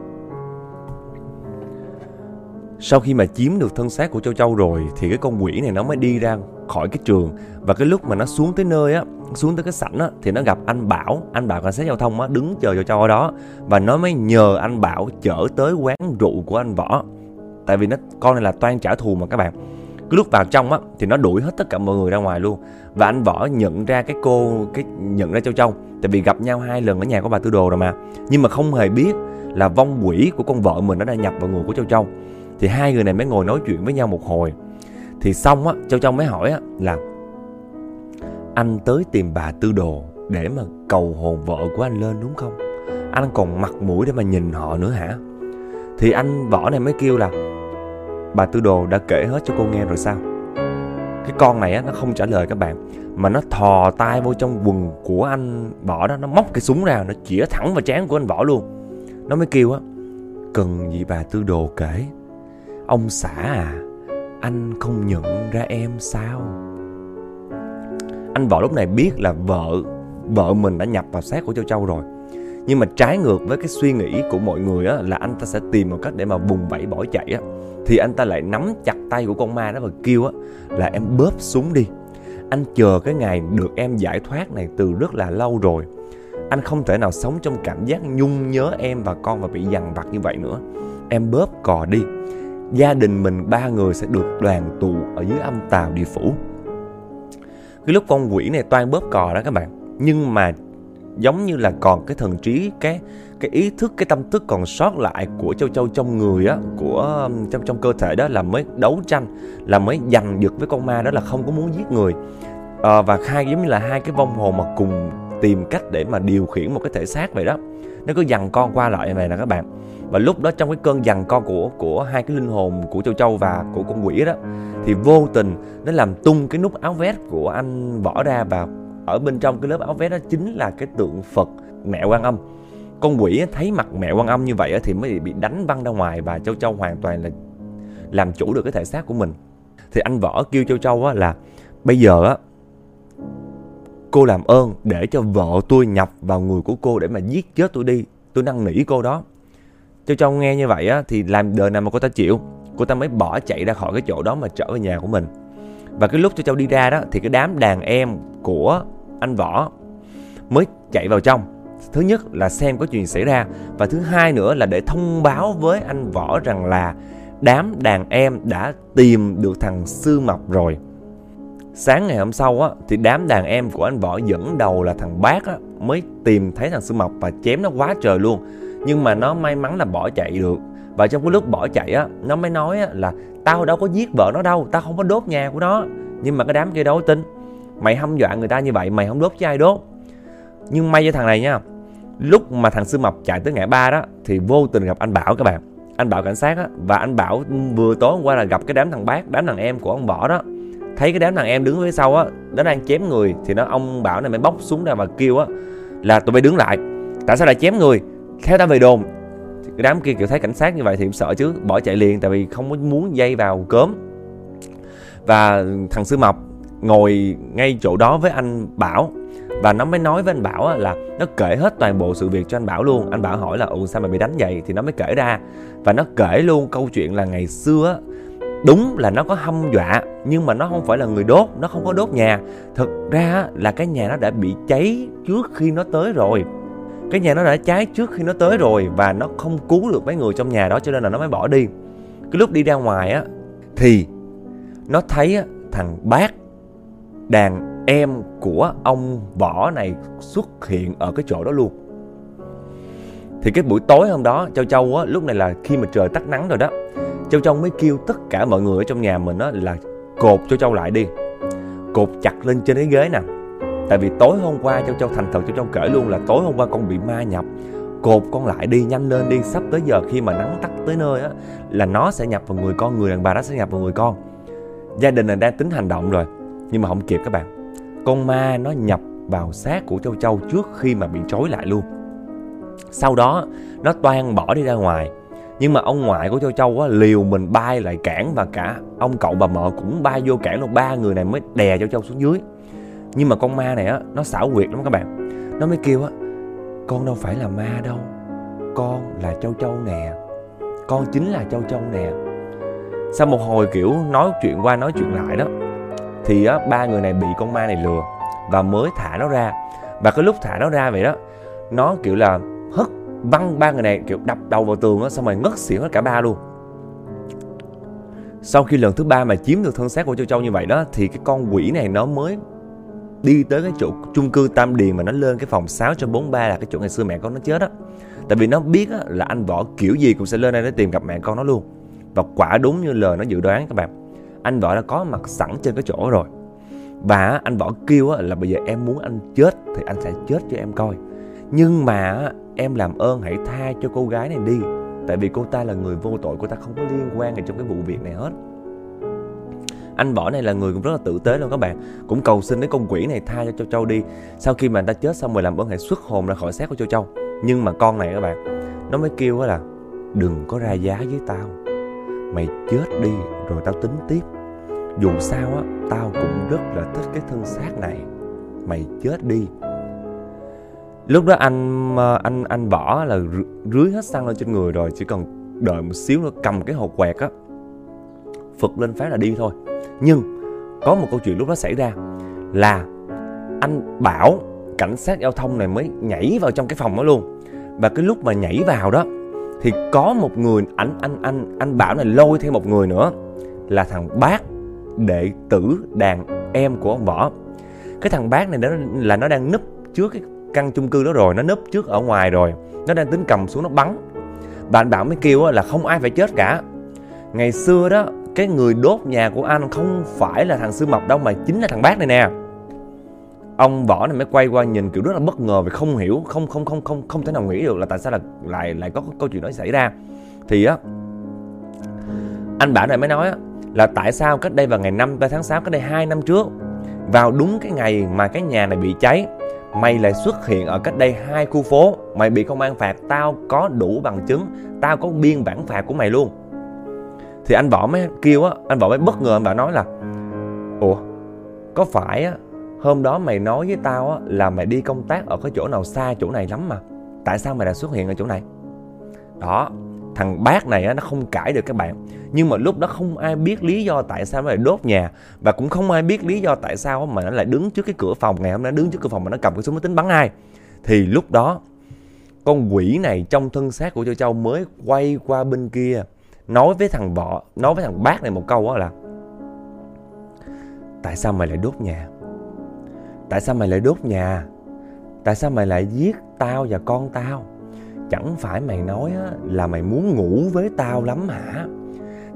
Sau khi mà chiếm được thân xác của Châu Châu rồi, thì cái con quỷ này nó mới đi ra khỏi cái trường. Và cái lúc mà nó xuống tới nơi á, xuống tới cái sảnh á, thì nó gặp anh Bảo. Anh Bảo cảnh sát giao thông á, đứng chờ Châu Châu ở đó. Và nó mới nhờ anh Bảo chở tới quán rượu của anh Võ. Tại vì nó, con này là toan trả thù mà các bạn. Cái lúc vào trong á, thì nó đuổi hết tất cả mọi người ra ngoài luôn. Và anh Võ nhận ra nhận ra Châu Châu, tại vì gặp nhau hai lần ở nhà của bà Tư Đồ rồi mà. Nhưng mà không hề biết là vong quỷ của con vợ mình nó đã nhập vào người của Châu Châu. Thì hai người này mới ngồi nói chuyện với nhau một hồi. Thì xong á, Châu Châu mới hỏi á là anh tới tìm bà Tư Đồ để mà cầu hồn vợ của anh lên đúng không? Anh còn mặt mũi để mà nhìn họ nữa hả? Thì anh Võ này mới kêu là bà Tư Đồ đã kể hết cho cô nghe rồi sao? Cái con này á, nó không trả lời các bạn, mà nó thò tay vô trong quần của anh Võ đó, nó móc cái súng ra, nó chĩa thẳng vào trán của anh Võ luôn. Nó mới kêu á, cần gì bà Tư Đồ kể, ông xã à, anh không nhận ra em sao? Anh Võ lúc này biết là vợ mình đã nhập vào xác của Châu Châu rồi. Nhưng mà trái ngược với cái suy nghĩ của mọi người á, là anh ta sẽ tìm một cách để mà vùng vẫy bỏ chạy á, thì anh ta lại nắm chặt tay của con ma đó và kêu á, là em bóp súng đi. Anh chờ cái ngày được em giải thoát này từ rất là lâu rồi. Anh không thể nào sống trong cảm giác nhung nhớ em và con và bị dằn vặt như vậy nữa. Em bóp cò đi. Gia đình mình 3 người sẽ được đoàn tụ ở dưới âm tào địa phủ. Cái lúc con quỷ này toan bóp cò đó các bạn, nhưng mà giống như là còn cái thần trí, cái ý thức, cái tâm thức còn sót lại của Châu Châu trong người á, của trong cơ thể đó, là mới đấu tranh, là mới giành giật với con ma đó, là không có muốn giết người. Và giống như là 2 cái vong hồn mà cùng tìm cách để mà điều khiển một cái thể xác vậy đó. Nó cứ dằn con qua lại vậy nè các bạn. Và lúc đó trong cái cơn dằn con của 2 cái linh hồn của Châu Châu và của con quỷ đó, thì vô tình nó làm tung cái nút áo vest của anh Võ ra, và ở bên trong cái lớp áo vest đó chính là cái tượng Phật Mẹ Quan Âm. Con quỷ thấy mặt Mẹ Quan Âm như vậy thì mới bị đánh văng ra ngoài, và Châu Châu hoàn toàn là làm chủ được cái thể xác của mình. Thì anh Võ kêu Châu Châu là bây giờ á, cô làm ơn để cho vợ tôi nhập vào người của cô để mà giết chết tôi đi, tôi năn nỉ cô đó. Châu Châu nghe như vậy á, thì làm đời nào mà cô ta chịu. Cô ta mới bỏ chạy ra khỏi cái chỗ đó mà trở về nhà của mình. Và cái lúc Châu Châu đi ra đó thì cái đám đàn em của anh Võ mới chạy vào trong. Thứ nhất là xem có chuyện xảy ra, và thứ hai nữa là để thông báo với anh Võ rằng là đám đàn em đã tìm được thằng Sư Mập rồi. Sáng ngày hôm sau á, thì đám đàn em của anh Võ dẫn đầu là thằng Bác á, mới tìm thấy thằng Sư Mập và chém nó quá trời luôn. Nhưng mà nó may mắn là bỏ chạy được. Và trong cái lúc bỏ chạy á, nó mới nói á, là tao đâu có giết vợ nó đâu, tao không có đốt nhà của nó. Nhưng mà cái đám kia đâu có tin. Mày hăm dọa người ta như vậy, mày không đốt chứ ai đốt. Nhưng may cho thằng này nha, lúc mà thằng Sư Mập chạy tới ngã ba đó thì vô tình gặp anh Bảo các bạn, anh Bảo cảnh sát á. Và anh Bảo vừa tối hôm qua là gặp cái đám thằng Bác, đám thằng em của ông Võ đó. Thấy cái đám thằng em đứng phía sau á, nó đang chém người, thì nó ông Bảo này mới bóc súng ra và kêu á là tụi bay đứng lại, tại sao lại chém người, theo tao về đồn. Thì cái đám kia kiểu thấy cảnh sát như vậy thì sợ chứ, bỏ chạy liền, tại vì không có muốn dây vào cớm. Và thằng Sư Mập ngồi ngay chỗ đó với anh Bảo, và nó mới nói với anh Bảo á, là nó kể hết toàn bộ sự việc cho anh Bảo luôn. Anh Bảo hỏi là sao mà bị đánh vậy, thì nó mới kể ra. Và nó kể luôn câu chuyện là ngày xưa á, đúng là nó có hăm dọa, nhưng mà nó không phải là người đốt, nó không có đốt nhà. Thực ra là cái nhà nó đã bị cháy trước khi nó tới rồi. Cái nhà nó đã cháy trước khi nó tới rồi, và nó không cứu được mấy người trong nhà đó, cho nên là nó mới bỏ đi. Cái lúc đi ra ngoài á, thì nó thấy thằng Bác, đàn em của ông Võ này xuất hiện ở cái chỗ đó luôn. Thì cái buổi tối hôm đó, Châu Châu á, lúc này là khi mà trời tắt nắng rồi đó, Châu Châu mới kêu tất cả mọi người ở trong nhà mình đó là cột Châu Châu lại đi, cột chặt lên trên cái ghế nè. Tại vì tối hôm qua Châu Châu thành thật, Châu Châu kể luôn là tối hôm qua con bị ma nhập, cột con lại đi, nhanh lên đi, sắp tới giờ khi mà nắng tắt tới nơi á, là nó sẽ nhập vào người con, người đàn bà đó sẽ nhập vào người con. Gia đình này đang tính hành động rồi, nhưng mà không kịp các bạn. Con ma nó nhập vào xác của Châu Châu trước khi mà bị trói lại luôn. Sau đó nó toan bỏ đi ra ngoài, nhưng mà ông ngoại của Châu Châu á, liều mình bay lại cản, và cả ông cậu bà mợ cũng bay vô cản luôn. 3 người này mới đè Châu Châu xuống dưới. Nhưng mà con ma này á, nó xảo quyệt lắm các bạn. Nó mới kêu á, con đâu phải là ma đâu, con là Châu Châu nè, con chính là Châu Châu nè. Sau một hồi kiểu nói chuyện qua nói chuyện lại đó, thì á, 3 người này bị con ma này lừa và mới thả nó ra. Và cái lúc thả nó ra vậy đó, nó kiểu là hất văng 3 người này, kiểu đập đầu vào tường á, xong rồi ngất xỉu hết cả 3 luôn. Sau khi lần thứ 3 mà chiếm được thân xác của Châu Châu như vậy đó, thì cái con quỷ này nó mới đi tới cái chỗ chung cư Tam Điền, mà nó lên cái phòng 643 là cái chỗ ngày xưa mẹ con nó chết á. Tại vì nó biết á, là anh Võ kiểu gì cũng sẽ lên đây để tìm gặp mẹ con nó luôn. Và quả đúng như lời nó dự đoán các bạn, anh Võ đã có mặt sẵn trên cái chỗ rồi. Và anh Võ kêu là bây giờ em muốn anh chết thì anh sẽ chết cho em coi, nhưng mà em làm ơn hãy tha cho cô gái này đi, tại vì cô ta là người vô tội, cô ta không có liên quan gì trong cái vụ việc này hết. Anh Võ này là người cũng rất là tử tế luôn các bạn, cũng cầu xin cái con quỷ này tha cho Châu Châu đi, sau khi mà anh ta chết xong rồi làm ơn hãy xuất hồn ra khỏi xác của Châu Châu. Nhưng mà con này các bạn, nó mới kêu là đừng có ra giá với tao, mày chết đi rồi tao tính tiếp. Dù sao á, tao cũng rất là thích cái thân xác này. Mày chết đi. Lúc đó anh Võ là rưới hết xăng lên trên người rồi, chỉ cần đợi một xíu nữa cầm cái hột quẹt á, phực lên phát là đi thôi. Nhưng có một câu chuyện lúc đó xảy ra là anh Bảo, cảnh sát giao thông này, mới nhảy vào trong cái phòng đó luôn. Và cái lúc mà nhảy vào đó thì có một người, anh Bảo này lôi thêm một người nữa, là thằng Bác, đệ tử đàn em của ông Võ. Cái thằng Bác này đó là nó đang núp trước cái căn chung cư đó rồi, nó núp trước ở ngoài rồi, nó đang tính cầm xuống nó bắn. Và anh Bảo mới kêu là không ai phải chết cả. Ngày xưa đó, cái người đốt nhà của anh không phải là thằng Sư Mập đâu, mà chính là thằng Bác này nè. Ông Võ này mới quay qua nhìn kiểu rất là bất ngờ, vì không hiểu, không thể nào nghĩ được là tại sao là lại có câu chuyện đó xảy ra. Thì á, anh Bảo này mới nói là tại sao cách đây vào ngày 5 tháng 6, cách đây 2 năm trước, vào đúng cái ngày mà cái nhà này bị cháy, mày lại xuất hiện ở cách đây 2 khu phố. Mày bị công an phạt, tao có đủ bằng chứng, tao có biên bản phạt của mày luôn. Thì anh Võ mới kêu á, anh Võ mới bất ngờ, anh Bảo nói là ủa, có phải á, hôm đó mày nói với tao á, là mày đi công tác ở cái chỗ nào xa chỗ này lắm mà, tại sao mày lại xuất hiện ở chỗ này? Đó, thằng Bác này á, nó không cãi được các bạn. Nhưng mà lúc đó không ai biết lý do tại sao nó lại đốt nhà, và cũng không ai biết lý do tại sao mà nó lại đứng trước cái cửa phòng. Ngày hôm đó đứng trước cửa phòng mà nó cầm cái súng nó tính bắn ai. Thì lúc đó con quỷ này trong thân xác của Châu Châu mới quay qua bên kia, nói với thằng Bác này một câu là tại sao mày lại đốt nhà? Tại sao mày lại đốt nhà? Tại sao mày lại giết tao và con tao? Chẳng phải mày nói là mày muốn ngủ với tao lắm hả?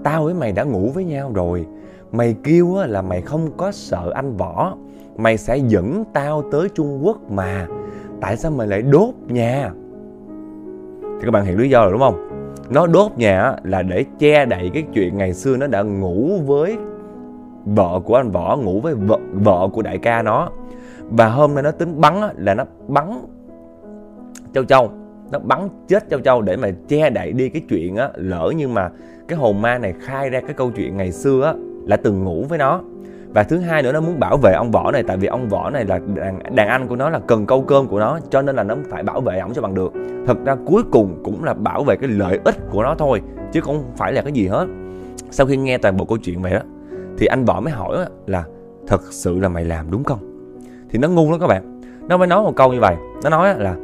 Tao với mày đã ngủ với nhau rồi. Mày kêu là mày không có sợ anh Võ, mày sẽ dẫn tao tới Trung Quốc mà. Tại sao mày lại đốt nhà? Thì các bạn hiểu lý do rồi đúng không? Nó đốt nhà là để che đậy cái chuyện ngày xưa nó đã ngủ với vợ của anh Võ, ngủ với vợ của đại ca nó. Và hôm nay nó tính bắn là nó bắn Châu Châu, nó bắn chết Châu Châu để mà che đậy đi cái chuyện á, lỡ nhưng mà cái hồn ma này khai ra cái câu chuyện ngày xưa á, là từng ngủ với nó. Và thứ hai nữa, nó muốn bảo vệ ông Võ này, tại vì ông Võ này là đàn anh của nó, là cần câu cơm của nó, cho nên là nó phải bảo vệ ổng cho bằng được. Thật ra cuối cùng cũng là bảo vệ cái lợi ích của nó thôi, chứ không phải là cái gì hết. Sau khi nghe toàn bộ câu chuyện vậy đó, thì anh Võ mới hỏi là thật sự là mày làm đúng không? Thì nó ngu lắm các bạn, nó mới nói một câu như vậy. Nó nói là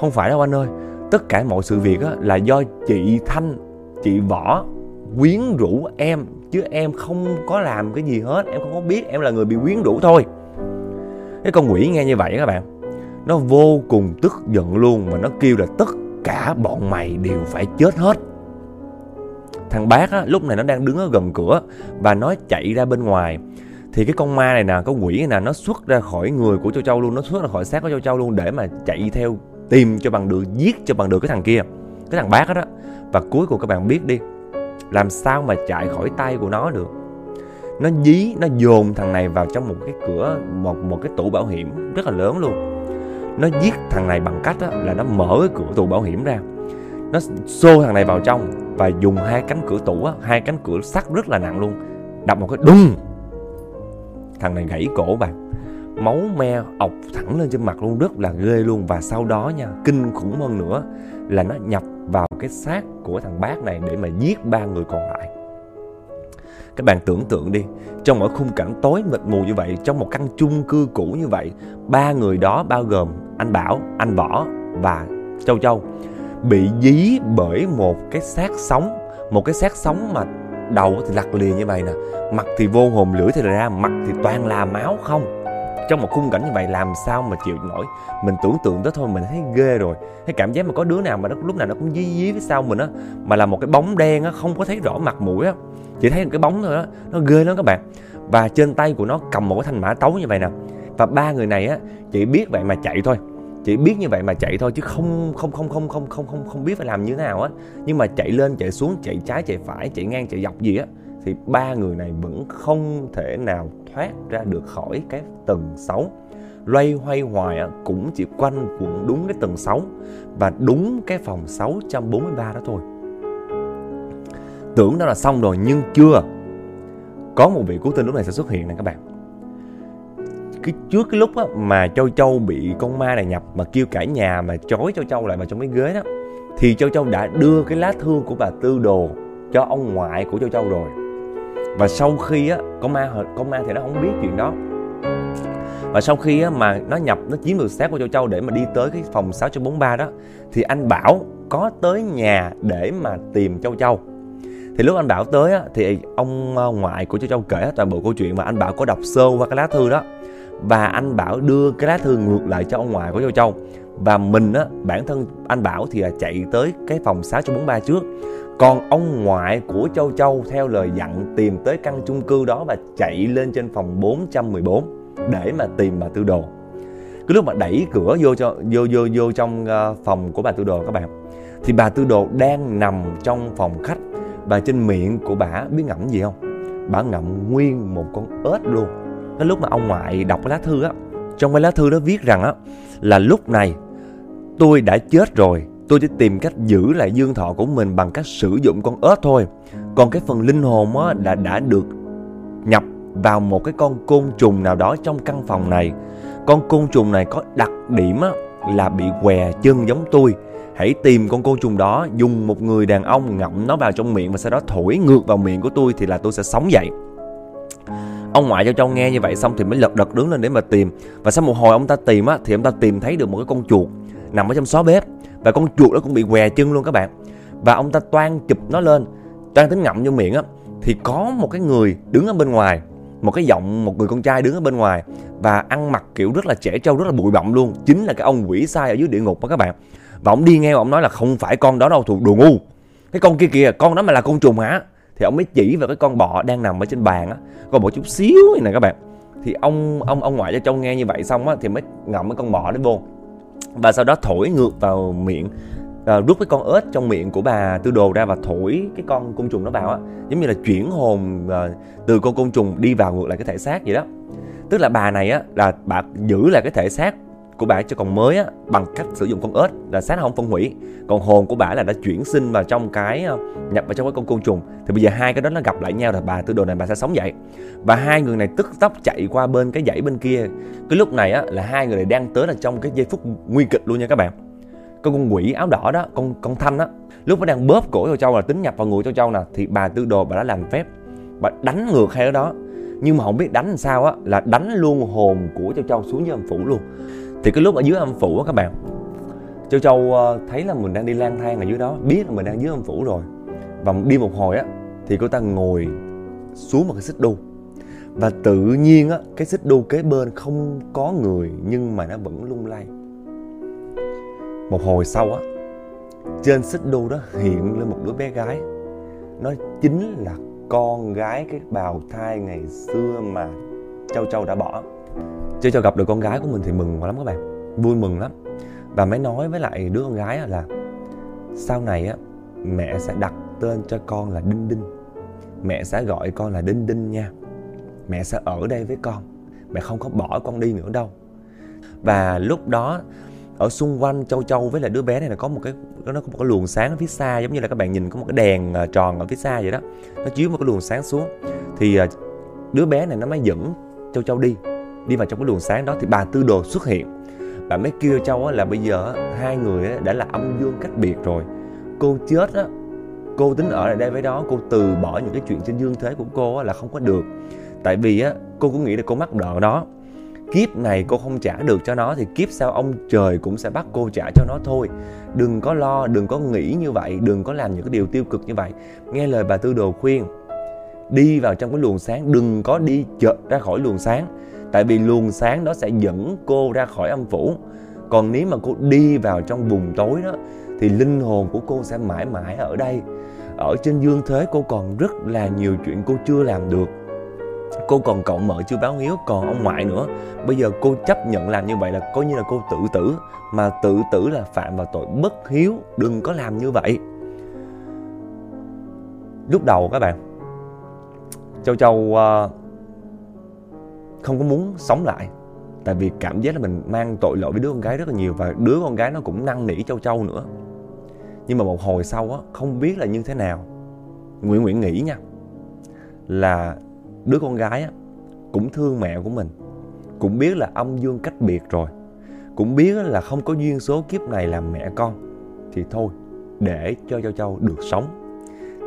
không phải đâu anh ơi, tất cả mọi sự việc là do chị Thanh, chị Võ quyến rũ em, chứ em không có làm cái gì hết, em không có biết, em là người bị quyến rũ thôi. Cái con quỷ nghe như vậy các bạn, nó vô cùng tức giận luôn, mà nó kêu là tất cả bọn mày đều phải chết hết. Thằng Bác lúc này nó đang đứng ở gần cửa và nó chạy ra bên ngoài. Thì cái con ma này nè, con quỷ này nè, nó xuất ra khỏi người của Châu Châu luôn, nó xuất ra khỏi xác của Châu Châu luôn, để mà chạy theo tìm cho bằng được, giết cho bằng được cái thằng kia, cái thằng Bác đó. Và cuối cùng các bạn biết đi, làm sao mà chạy khỏi tay của nó được. Nó dí, nó dồn thằng này vào trong một cái cửa, một cái tủ bảo hiểm rất là lớn luôn. Nó giết thằng này bằng cách là nó mở cái cửa tủ bảo hiểm ra, nó xô thằng này vào trong và dùng hai cánh cửa tủ hai cánh cửa sắt rất là nặng luôn, đập một cái đùng, thằng này gãy cổ bạn, máu me ọc thẳng lên trên mặt luôn, rất là ghê luôn. Và sau đó nha, kinh khủng hơn nữa là nó nhập vào cái xác của thằng Bác này để mà giết 3 người còn lại. Các bạn tưởng tượng đi, trong mỗi khung cảnh tối mịt mù như vậy, trong một căn chung cư cũ như vậy, 3 người đó bao gồm anh Bảo, anh Võ và Châu Châu bị dí bởi một cái xác sống. Một cái xác sống mà đầu thì lặt lìa như vậy nè, mặt thì vô hồn, lưỡi thì ra, mặt thì toàn là máu không. Trong một khung cảnh như vậy làm sao mà chịu nổi. Mình tưởng tượng tới thôi mình thấy ghê rồi. Cái cảm giác mà có đứa nào mà nó lúc nào nó cũng dí phía sau mình á, mà là một cái bóng đen á, không có thấy rõ mặt mũi á, chỉ thấy một cái bóng thôi á, nó ghê lắm các bạn. Và trên tay của nó cầm một cái thanh mã tấu như vậy nè. Và 3 người này á, chỉ biết vậy mà chạy thôi, chỉ biết như vậy mà chạy thôi, chứ không biết phải làm như thế nào á. Nhưng mà chạy lên chạy xuống, chạy trái chạy phải, chạy ngang chạy dọc gì á, thì 3 người này vẫn không thể nào thoát ra được khỏi cái tầng 6. Loay hoay hoài cũng chỉ quanh quẩn đúng cái tầng 6 và đúng cái phòng 643 đó thôi. tưởng đó là xong rồi, nhưng chưa. Có một vị cứu tinh lúc này sẽ xuất hiện nè các bạn. Trước cái lúc đó mà Châu Châu bị con ma này nhập mà kêu cả nhà mà trói Châu Châu lại vào trong cái ghế đó, thì Châu Châu đã đưa cái lá thư của bà Tư Đồ cho ông ngoại của Châu Châu rồi. Và sau khi á, con ma thì nó không biết chuyện đó. Và sau khi á, mà nó nhập, nó chiếm được xác của Châu Châu để mà đi tới cái phòng 643 đó, thì anh Bảo có tới nhà để mà tìm Châu Châu. Thì lúc anh Bảo tới á, thì ông ngoại của Châu Châu kể hết toàn bộ câu chuyện mà anh Bảo có đọc sơ qua cái lá thư đó. Và anh Bảo đưa cái lá thư ngược lại cho ông ngoại của Châu Châu. Và mình á, bản thân anh Bảo thì là chạy tới cái phòng 643 trước. Còn ông ngoại của Châu Châu theo lời dặn tìm tới căn chung cư đó và chạy lên trên phòng 414 để mà tìm bà Tư Đồ. Cái lúc mà đẩy cửa vô trong phòng của bà Tư Đồ các bạn, thì bà Tư Đồ đang nằm trong phòng khách. Và trên miệng của bà biết ngậm gì không? Bà ngậm nguyên một con ếch luôn. Cái lúc mà ông ngoại đọc cái lá thư á, trong cái lá thư đó viết rằng á, là lúc này tôi đã chết rồi, tôi chỉ tìm cách giữ lại dương thọ của mình bằng cách sử dụng con ếch thôi. Còn cái phần linh hồn á, đã được nhập vào một cái con côn trùng nào đó trong căn phòng này. Con côn trùng này có đặc điểm á, là bị què chân giống tôi. Hãy tìm con côn trùng đó, dùng một người đàn ông ngậm nó vào trong miệng và sau đó thổi ngược vào miệng của tôi thì là tôi sẽ sống dậy. Ông ngoại Châu Châu nghe như vậy xong thì mới lật đật đứng lên để mà tìm. Và sau một hồi ông ta tìm á, thì ông ta tìm thấy được một cái con chuột nằm ở trong xó bếp. Và con chuột nó cũng bị què chân luôn các bạn. Và ông ta toan chụp nó lên, toan tính ngậm vô miệng á, thì có một cái người đứng ở bên ngoài, một người con trai đứng ở bên ngoài và ăn mặc kiểu rất là trẻ trâu, rất là bụi bặm luôn, chính là cái ông quỷ sai ở dưới địa ngục đó các bạn. Và ông đi nghe ông nói là không phải con đó đâu, thuộc đồ ngu, cái con kia kìa, con đó mà là côn trùng hả? Thì ông mới chỉ vào cái con bọ đang nằm ở trên bàn á, con bọ chút xíu như này các bạn. Thì ông ngoại Châu Châu nghe như vậy xong á, thì mới ngậm cái con bọ đó vô và sau đó thổi ngược vào miệng, rút cái con ếch trong miệng của bà Tư Đồ ra và thổi cái con côn trùng nó vào á, giống như là chuyển hồn từ con côn trùng đi vào ngược lại cái thể xác vậy đó. Tức là bà này á, là bà giữ lại cái thể xác của bà cho còn mới á, bằng cách sử dụng con ếch, là xác không phân hủy, còn hồn của bà là đã chuyển sinh vào trong cái, nhập vào trong cái con côn trùng. Thì bây giờ hai cái đó nó gặp lại nhau là bà Tư Đồ này bà sẽ sống dậy. Và hai người này tức tốc chạy qua bên cái dãy bên kia. Cái lúc này á, là hai người này đang tới là trong cái giây phút nguy kịch luôn nha các bạn. Con quỷ áo đỏ đó, con Thanh á, lúc nó đang bóp cổ Châu Châu là tính nhập vào người Châu Châu nè, thì bà Tư Đồ bà đã làm phép, bà đánh ngược hai cái đó. Nhưng mà không biết đánh làm sao á, là đánh luôn hồn của Châu Châu xuống dưới âm phủ luôn. Thì cái lúc ở dưới âm phủ á các bạn, Châu Châu thấy là mình đang đi lang thang ở dưới đó, biết là mình đang dưới âm phủ rồi. Và đi một hồi á, thì cô ta ngồi xuống một cái xích đu. Và tự nhiên á, cái xích đu kế bên không có người nhưng mà nó vẫn lung lay. Một hồi sau á, trên xích đu đó hiện lên một đứa bé gái. Nó chính là con gái cái bào thai ngày xưa mà Châu Châu đã bỏ. Châu Châu gặp được con gái của mình thì mừng lắm các bạn, vui mừng lắm. Và mới nói với lại đứa con gái là sau này á, mẹ sẽ đặt tên cho con là Đinh Đinh. Mẹ sẽ gọi con là Đinh Đinh nha. Mẹ sẽ ở đây với con. Mẹ không có bỏ con đi nữa đâu. Và lúc đó ở xung quanh Châu Châu với lại đứa bé này là có một cái, nó có một cái luồng sáng ở phía xa, giống như là các bạn nhìn có một cái đèn tròn ở phía xa vậy đó. Nó chiếu một cái luồng sáng xuống thì đứa bé này nó mới dẫn Châu Châu đi vào trong cái luồng sáng đó. Thì bà Tư Đồ xuất hiện, bà mới kêu Châu á, là bây giờ á, hai người á, đã là âm dương cách biệt rồi. Cô chết á, cô tính ở lại đây với đó, cô từ bỏ những cái chuyện trên dương thế của cô á, là không có được. Tại vì á, cô cũng nghĩ là cô mắc nợ đó, kiếp này cô không trả được cho nó thì kiếp sau ông trời cũng sẽ bắt cô trả cho nó thôi. Đừng có lo, đừng có nghĩ như vậy, đừng có làm những cái điều tiêu cực như vậy. Nghe lời bà Tư Đồ khuyên, đi vào trong cái luồng sáng, đừng có đi chợt ra khỏi luồng sáng. Tại vì luồng sáng đó sẽ dẫn cô ra khỏi âm phủ. Còn nếu mà cô đi vào trong vùng tối đó thì linh hồn của cô sẽ mãi mãi ở đây. Ở trên dương thế cô còn rất là nhiều chuyện cô chưa làm được. Cô còn cậu mợ chưa báo hiếu, còn ông ngoại nữa. Bây giờ cô chấp nhận làm như vậy là coi như là cô tự tử. Mà tự tử là phạm vào tội bất hiếu, đừng có làm như vậy. Lúc đầu các bạn, Châu Châu không có muốn sống lại. Tại vì cảm giác là mình mang tội lỗi với đứa con gái rất là nhiều. Và đứa con gái nó cũng năn nỉ Châu Châu nữa. Nhưng mà một hồi sau á, không biết là như thế nào, Nguyễn Nguyễn nghĩ nha, là đứa con gái á, cũng thương mẹ của mình, cũng biết là âm dương cách biệt rồi, cũng biết là không có duyên số kiếp này làm mẹ con, thì thôi để cho Châu Châu được sống.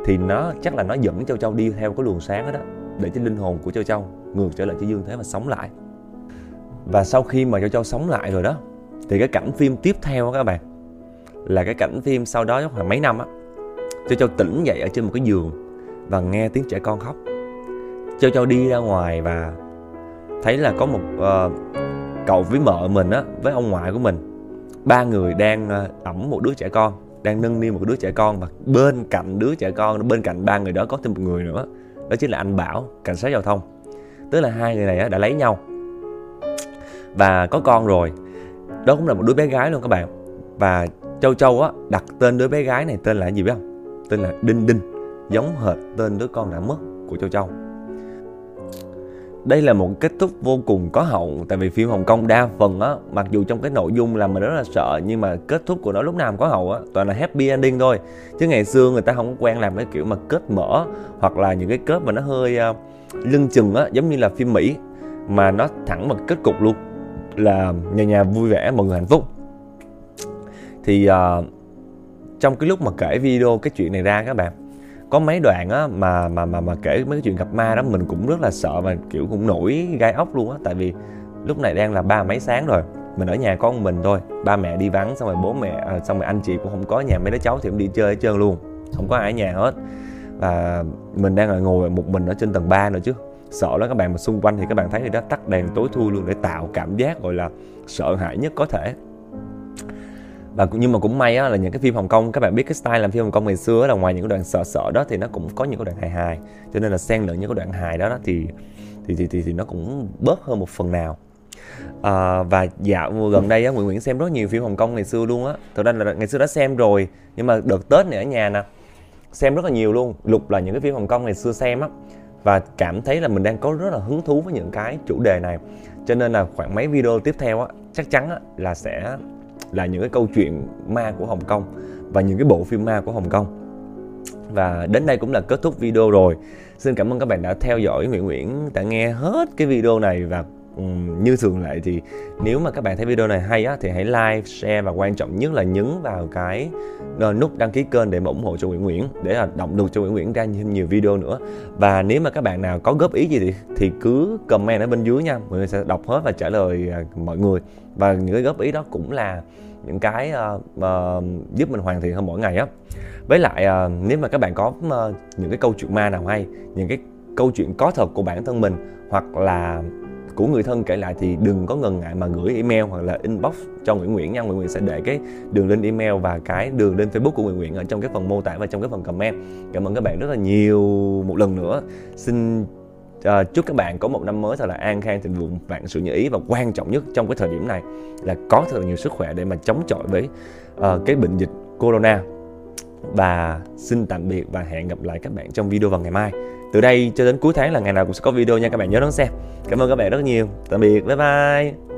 Thì nó chắc là nó dẫn Châu Châu đi theo cái luồng sáng đó, để cho linh hồn của Châu Châu ngược trở lại cho dương thế mà sống lại. Và sau khi mà Châu Châu sống lại rồi đó, thì cái cảnh phim tiếp theo đó các bạn, là cái cảnh phim sau đó khoảng mấy năm á, Châu Châu tỉnh dậy ở trên một cái giường và nghe tiếng trẻ con khóc. Châu Châu đi ra ngoài và thấy là có một cậu với mợ mình á, với ông ngoại của mình, ba người đang ẵm một đứa trẻ con, đang nâng niu một đứa trẻ con. Và bên cạnh đứa trẻ con, bên cạnh ba người đó có thêm một người nữa, đó chính là anh Bảo, cảnh sát giao thông. Tức là hai người này đã lấy nhau và có con rồi. Đó cũng là một đứa bé gái luôn các bạn. Và Châu Châu á, đặt tên đứa bé gái này tên là gì biết không? Tên là Đinh Đinh, giống hệt tên đứa con đã mất của Châu Châu. Đây là một kết thúc vô cùng có hậu. Tại vì phim Hồng Kông đa phần á, mặc dù trong cái nội dung là mình rất là sợ, nhưng mà kết thúc của nó lúc nào cũng có hậu á, toàn là happy ending thôi. Chứ ngày xưa người ta không có quen làm cái kiểu mà kết mở, hoặc là những cái kết mà nó hơi lưng chừng á, giống như là phim Mỹ, mà nó thẳng vào kết cục luôn, là nhà nhà vui vẻ, mọi người hạnh phúc. Thì trong cái lúc mà kể video cái chuyện này ra các bạn, có mấy đoạn á, mà kể mấy cái chuyện gặp ma đó, mình cũng rất là sợ và kiểu cũng nổi gai ốc luôn á. Tại vì lúc này đang là 3 mấy sáng rồi, mình ở nhà con mình thôi, ba mẹ đi vắng, xong rồi bố mẹ xong rồi anh chị cũng không có nhà, mấy đứa cháu thì cũng đi chơi hết trơn luôn, không có ai ở nhà hết. Và mình đang ngồi một mình ở trên tầng 3 nữa chứ, sợ lắm các bạn. Mà xung quanh thì các bạn thấy thì đã tắt đèn tối thui luôn, để tạo cảm giác gọi là sợ hãi nhất có thể. Và nhưng mà cũng may á, là những cái phim Hồng Kông, các bạn biết cái style làm phim Hồng Kông ngày xưa là ngoài những cái đoạn sợ sợ đó thì nó cũng có những cái đoạn hài hài, cho nên là xen lẫn những cái đoạn hài đó thì nó cũng bớt hơn một phần nào. Và dạo gần đây á, Nguyễn Nguyễn xem rất nhiều phim Hồng Kông ngày xưa luôn á. Thật ra là ngày xưa đã xem rồi, nhưng mà đợt Tết này ở nhà nè, xem rất là nhiều luôn, lục là những cái phim Hồng Kông ngày xưa xem á, và cảm thấy là mình đang có rất là hứng thú với những cái chủ đề này. Cho nên là khoảng mấy video tiếp theo á, chắc chắn á, là sẽ là những cái câu chuyện ma của Hồng Kông và những cái bộ phim ma của Hồng Kông. Và đến đây cũng là kết thúc video rồi. Xin cảm ơn các bạn đã theo dõi Nguyễn Nguyễn, đã nghe hết cái video này. Và như thường lệ thì nếu mà các bạn thấy video này hay á, thì hãy like, share và quan trọng nhất là nhấn vào cái nút đăng ký kênh để mà ủng hộ cho Nguyễn Nguyễn, để là động lực cho Nguyễn Nguyễn ra nhiều video nữa. Và nếu mà các bạn nào có góp ý gì thì cứ comment ở bên dưới nha, Nguyễn Nguyễn sẽ đọc hết và trả lời mọi người. Và những cái góp ý đó cũng là những cái giúp mình hoàn thiện hơn mỗi ngày á. Với lại nếu mà các bạn có những cái câu chuyện ma nào hay, những cái câu chuyện có thật của bản thân mình hoặc là của người thân kể lại, thì đừng có ngần ngại mà gửi email hoặc là inbox cho Nguyễn Nguyễn nha. Nguyễn Nguyễn sẽ để cái đường link email và cái đường link Facebook của Nguyễn Nguyễn ở trong cái phần mô tả và trong cái phần comment. Cảm ơn các bạn rất là nhiều một lần nữa. Xin chúc các bạn có một năm mới thật là an khang, thịnh vượng, vạn sự như ý, và quan trọng nhất trong cái thời điểm này là có thật là nhiều sức khỏe để mà chống chọi với cái bệnh dịch corona. Và xin tạm biệt và hẹn gặp lại các bạn trong video vào ngày mai. Từ đây cho đến cuối tháng là ngày nào cũng sẽ có video nha, các bạn nhớ đón xem. Cảm ơn các bạn rất nhiều. Tạm biệt, bye bye.